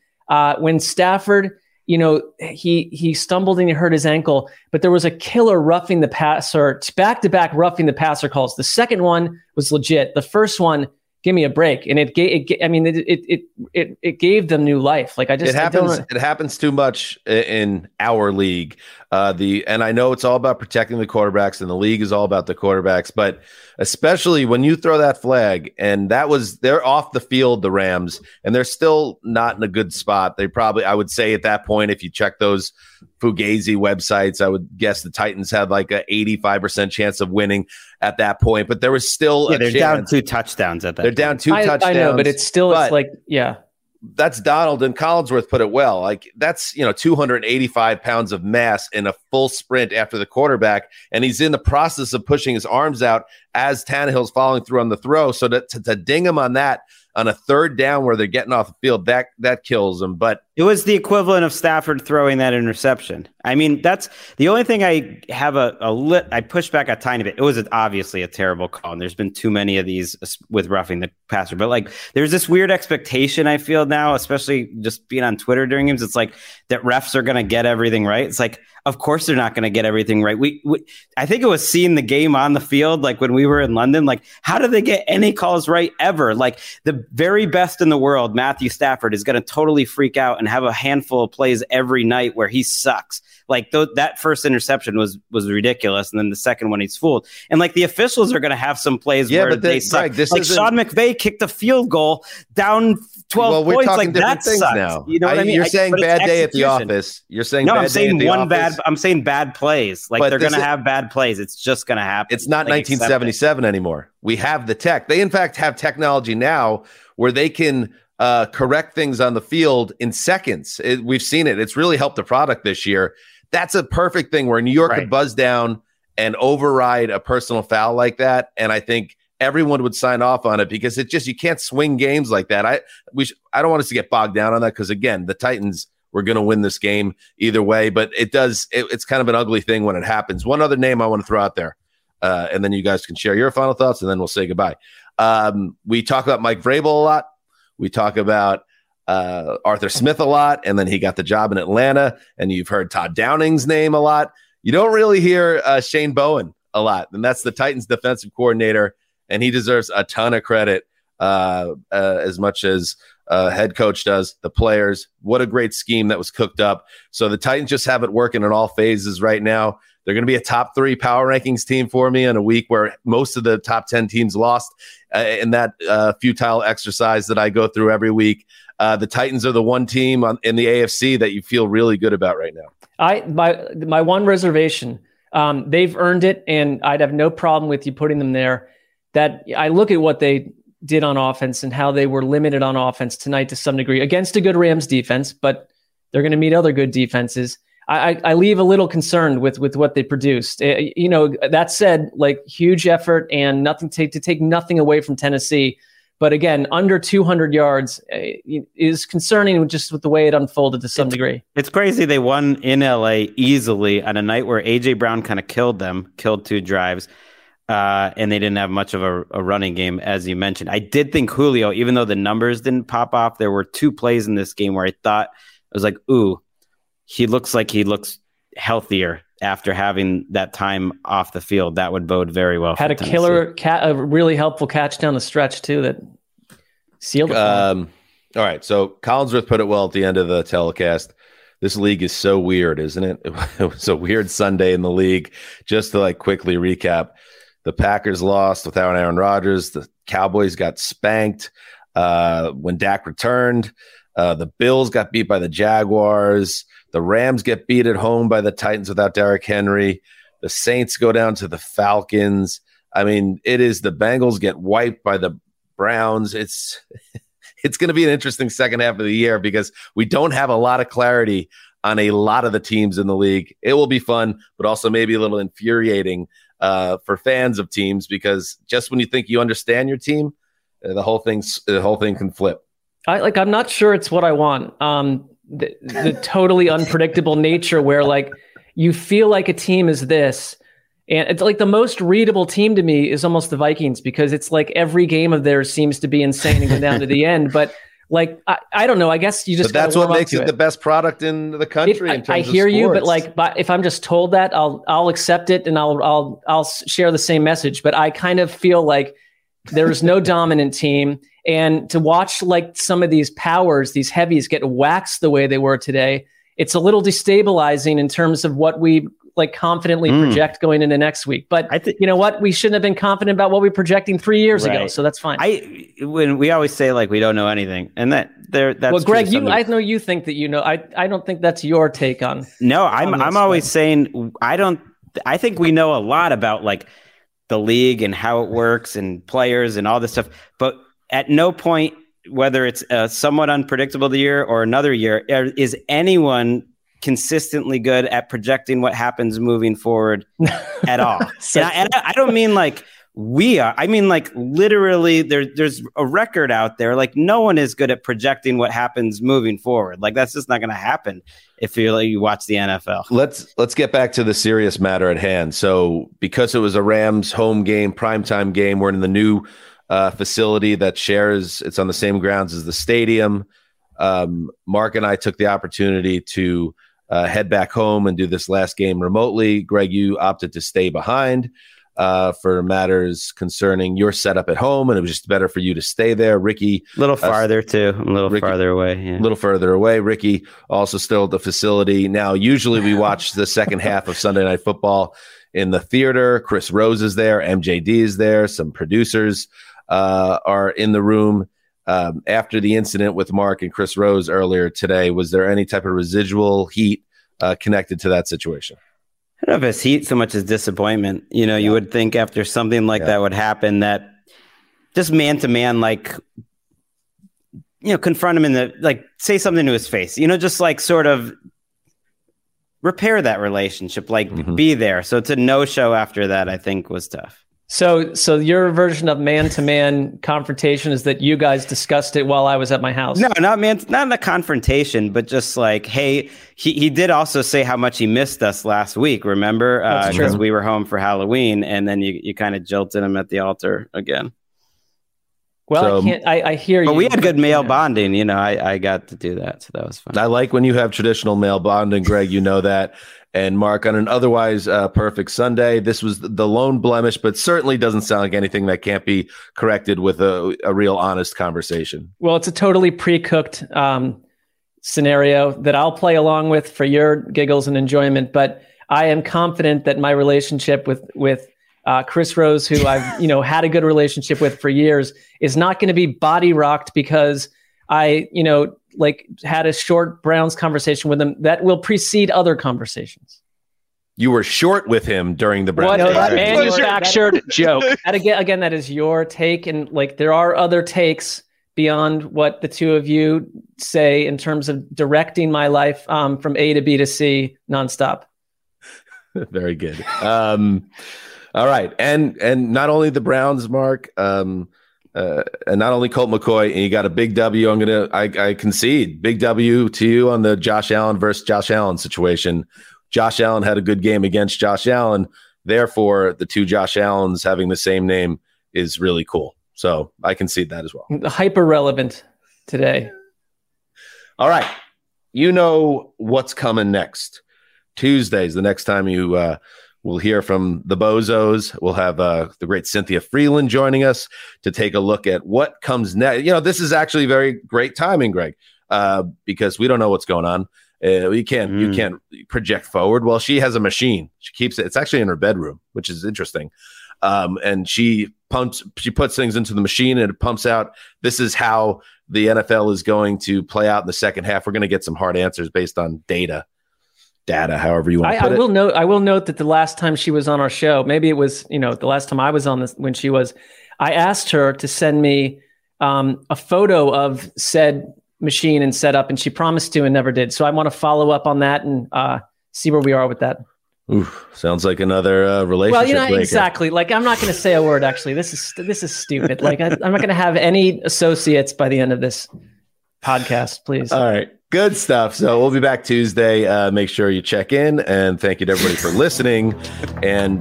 when Stafford, he stumbled and he hurt his ankle, but there was a killer roughing the passer, back-to-back roughing the passer calls. The second one was legit. The first one, give me a break. And it gave them new life. Like it happens too much in our league. And I know it's all about protecting the quarterbacks, and the league is all about the quarterbacks, but especially when you throw that flag, and they're off the field, the Rams, and they're still not in a good spot. They probably, I would say at that point, if you check those Fugazi websites, I would guess the Titans had like a 85% chance of winning at that point, but there was still they're down two touchdowns at that. They're down two touchdowns. I know, but it's still, it's like, yeah. That's Donald, and Collinsworth put it well. Like that's, 285 pounds of mass in a full sprint after the quarterback. And he's in the process of pushing his arms out as Tannehill's following through on the throw. So to ding him on that on a third down where they're getting off the field, that kills him. But it was the equivalent of Stafford throwing that interception. I mean, that's the only thing I have I push back a tiny bit. It was obviously a terrible call, and there's been too many of these with roughing the passer. But like, there's this weird expectation I feel now, especially just being on Twitter during games. It's like that refs are going to get everything right. It's like, of course they're not going to get everything right. I think it was seeing the game on the field, like when we were in London. Like, how do they get any calls right ever? Like the very best in the world, Matthew Stafford, is going to totally freak out and have a handful of plays every night where he sucks. Like that first interception was ridiculous, and then the second one he's fooled. And like the officials are going to have some plays where they suck. Greg, like Sean McVay kicked a field goal down 12 points. Like that sucks. Now. You know what I mean? You're saying bad day at the office. You're saying no. I'm saying bad plays. Like but they're going to have bad plays. It's just going to happen. It's not like 1977 anymore. We have the tech. They in fact have technology now where they can correct things on the field in seconds. We've seen it. It's really helped the product this year. That's a perfect thing where New York could buzz down and override a personal foul like that. And I think everyone would sign off on it because it just, you can't swing games like that. I don't want us to get bogged down on that because, again, the Titans were going to win this game either way. But it does, it's kind of an ugly thing when it happens. One other name I want to throw out there, and then you guys can share your final thoughts, and then we'll say goodbye. We talk about Mike Vrabel a lot. We talk about Arthur Smith a lot, and then he got the job in Atlanta, and you've heard Todd Downing's name a lot. You don't really hear Shane Bowen a lot, and that's the Titans defensive coordinator, and he deserves a ton of credit as much as head coach does, the players. What a great scheme that was cooked up. So the Titans just have it working in all phases right now. They're going to be a top 3 power rankings team for me in a week where most of the top 10 teams lost in that futile exercise that I go through every week. The Titans are the one team in the AFC that you feel really good about right now. My one reservation, they've earned it, and I'd have no problem with you putting them there. That I look at what they did on offense and how they were limited on offense tonight to some degree against a good Rams defense, but they're going to meet other good defenses. I leave a little concerned with what they produced. You know, that said, like, huge effort and nothing to take nothing away from Tennessee. But again, under 200 yards is concerning just with the way it unfolded to some degree. It's crazy. They won in LA easily on a night where A.J. Brown kind of killed two drives. And they didn't have much of a running game, as you mentioned. I did think Julio, even though the numbers didn't pop off, there were two plays in this game where I thought, I was like, ooh, he looks healthier after having that time off the field. That would bode very well. Had a Tennessee. A really helpful catch down the stretch, too, that sealed it. All right, so Collinsworth put it well at the end of the telecast. This league is so weird, isn't it? It was a weird Sunday in the league. Just to quickly recap, the Packers lost without Aaron Rodgers. The Cowboys got spanked when Dak returned. The Bills got beat by the Jaguars. The Rams get beat at home by the Titans without Derrick Henry. The Saints go down to the Falcons. I mean, it is the Bengals get wiped by the Browns. It's going to be an interesting second half of the year because we don't have a lot of clarity on a lot of the teams in the league. It will be fun, but also maybe a little infuriating for fans of teams, because just when you think you understand your team, the whole thing can flip. I'm not sure it's what I want. The totally unpredictable nature where you feel like a team is this, and it's the most readable team to me is almost the Vikings, because it's every game of theirs seems to be insane and go down to the end. But I don't know. I guess you just. But that's what makes it the best product in the country. I hear you, but if I'm just told that, I'll accept it and I'll share the same message. But I kind of feel like there is no dominant team, and to watch some of these powers, these heavies get waxed the way they were today, it's a little destabilizing in terms of what we confidently project going into next week. But I think, you know what, we shouldn't have been confident about what we were projecting 3 years ago, so that's fine. When we always say we don't know anything, and that's well, Greg, you, I know you think that you know. I don't think that's your take on. No, I'm always saying I think we know a lot about the league and how it works and players and all this stuff, but at no point, whether it's a somewhat unpredictable year or another year, is anyone consistently good at projecting what happens moving forward at all. And I don't mean we are. I mean literally there's a record out there. No one is good at projecting what happens moving forward. That's just not going to happen if you watch the NFL. Let's get back to the serious matter at hand. So because it was a Rams home game, primetime game, we're in the new facility that shares. It's on the same grounds as the stadium. Mark and I took the opportunity to head back home and do this last game remotely. Greg, you opted to stay behind for matters concerning your setup at home, and it was just better for you to stay there. Ricky, a little farther too, farther away. Yeah. A little further away. Ricky also still at the facility. Now, usually we watch the second half of Sunday Night Football in the theater. Chris Rose is there. MJD is there. Some producers are in the room. After the incident with Mark and Chris Rose earlier today, was there any type of residual heat connected to that situation? I don't know if it's heat so much as disappointment. You know, you would think after something that would happen, that just man to man, confront him in the, say something to his face, just sort of repair that relationship, be there. So it's a no-show after that, I think, was tough. So your version of man-to-man confrontation is that you guys discussed it while I was at my house. No, not in a confrontation, but just hey, he did also say how much he missed us last week, remember? Because we were home for Halloween, and then you kind of jilted him at the altar again. Well, so, I hear you. But we had good male bonding. I got to do that, so that was fun. I like when you have traditional male bonding, Greg, you know that. And Mark, on an otherwise perfect Sunday, this was the lone blemish, but certainly doesn't sound like anything that can't be corrected with a real honest conversation. Well, it's a totally pre-cooked scenario that I'll play along with for your giggles and enjoyment. But I am confident that my relationship with Chris Rose, who I've had a good relationship with for years, is not going to be body rocked because I had a short Browns conversation with him that will precede other conversations. You were short with him during the Browns. What a manufactured joke. That again, that is your take. And there are other takes beyond what the two of you say in terms of directing my life from A to B to C nonstop. Very good. All right. And not only the Browns, Mark, and not only Colt McCoy, and you got a big W. I concede big W to you on the Josh Allen versus Josh Allen situation. Josh Allen had a good game against Josh Allen. Therefore, the two Josh Allens having the same name is really cool. So I concede that as well. Hyper relevant today. All right. You know what's coming next. Tuesdays, the next time you will hear from the Bozos. We'll have the great Cynthia Freeland joining us to take a look at what comes next. You know, this is actually very great timing, Gregg, because we don't know what's going on. You can't project forward. Well, she has a machine. She keeps it. It's actually in her bedroom, which is interesting. And she puts things into the machine and it pumps out. This is how the NFL is going to play out in the second half. We're going to get some hard answers based on data, however you want to put it. I will note that the last time she was on our show, maybe it was, the last time I was on this, when she was, I asked her to send me a photo of said machine and set up, and she promised to and never did. So I want to follow up on that and see where we are with that. Oof, sounds like another relationship. Well, exactly. Like, I'm not going to say a word. Actually, this is stupid. Like, I'm not going to have any associates by the end of this podcast. Please. All right, good stuff. So we'll be back Tuesday. Make sure you check in, and thank you to everybody for listening. And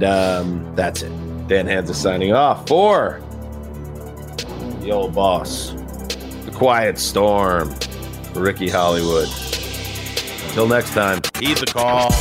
that's it. Dan Hanzus signing off for the old boss. Quiet Storm, Ricky Hollywood. Until next time, heed the call.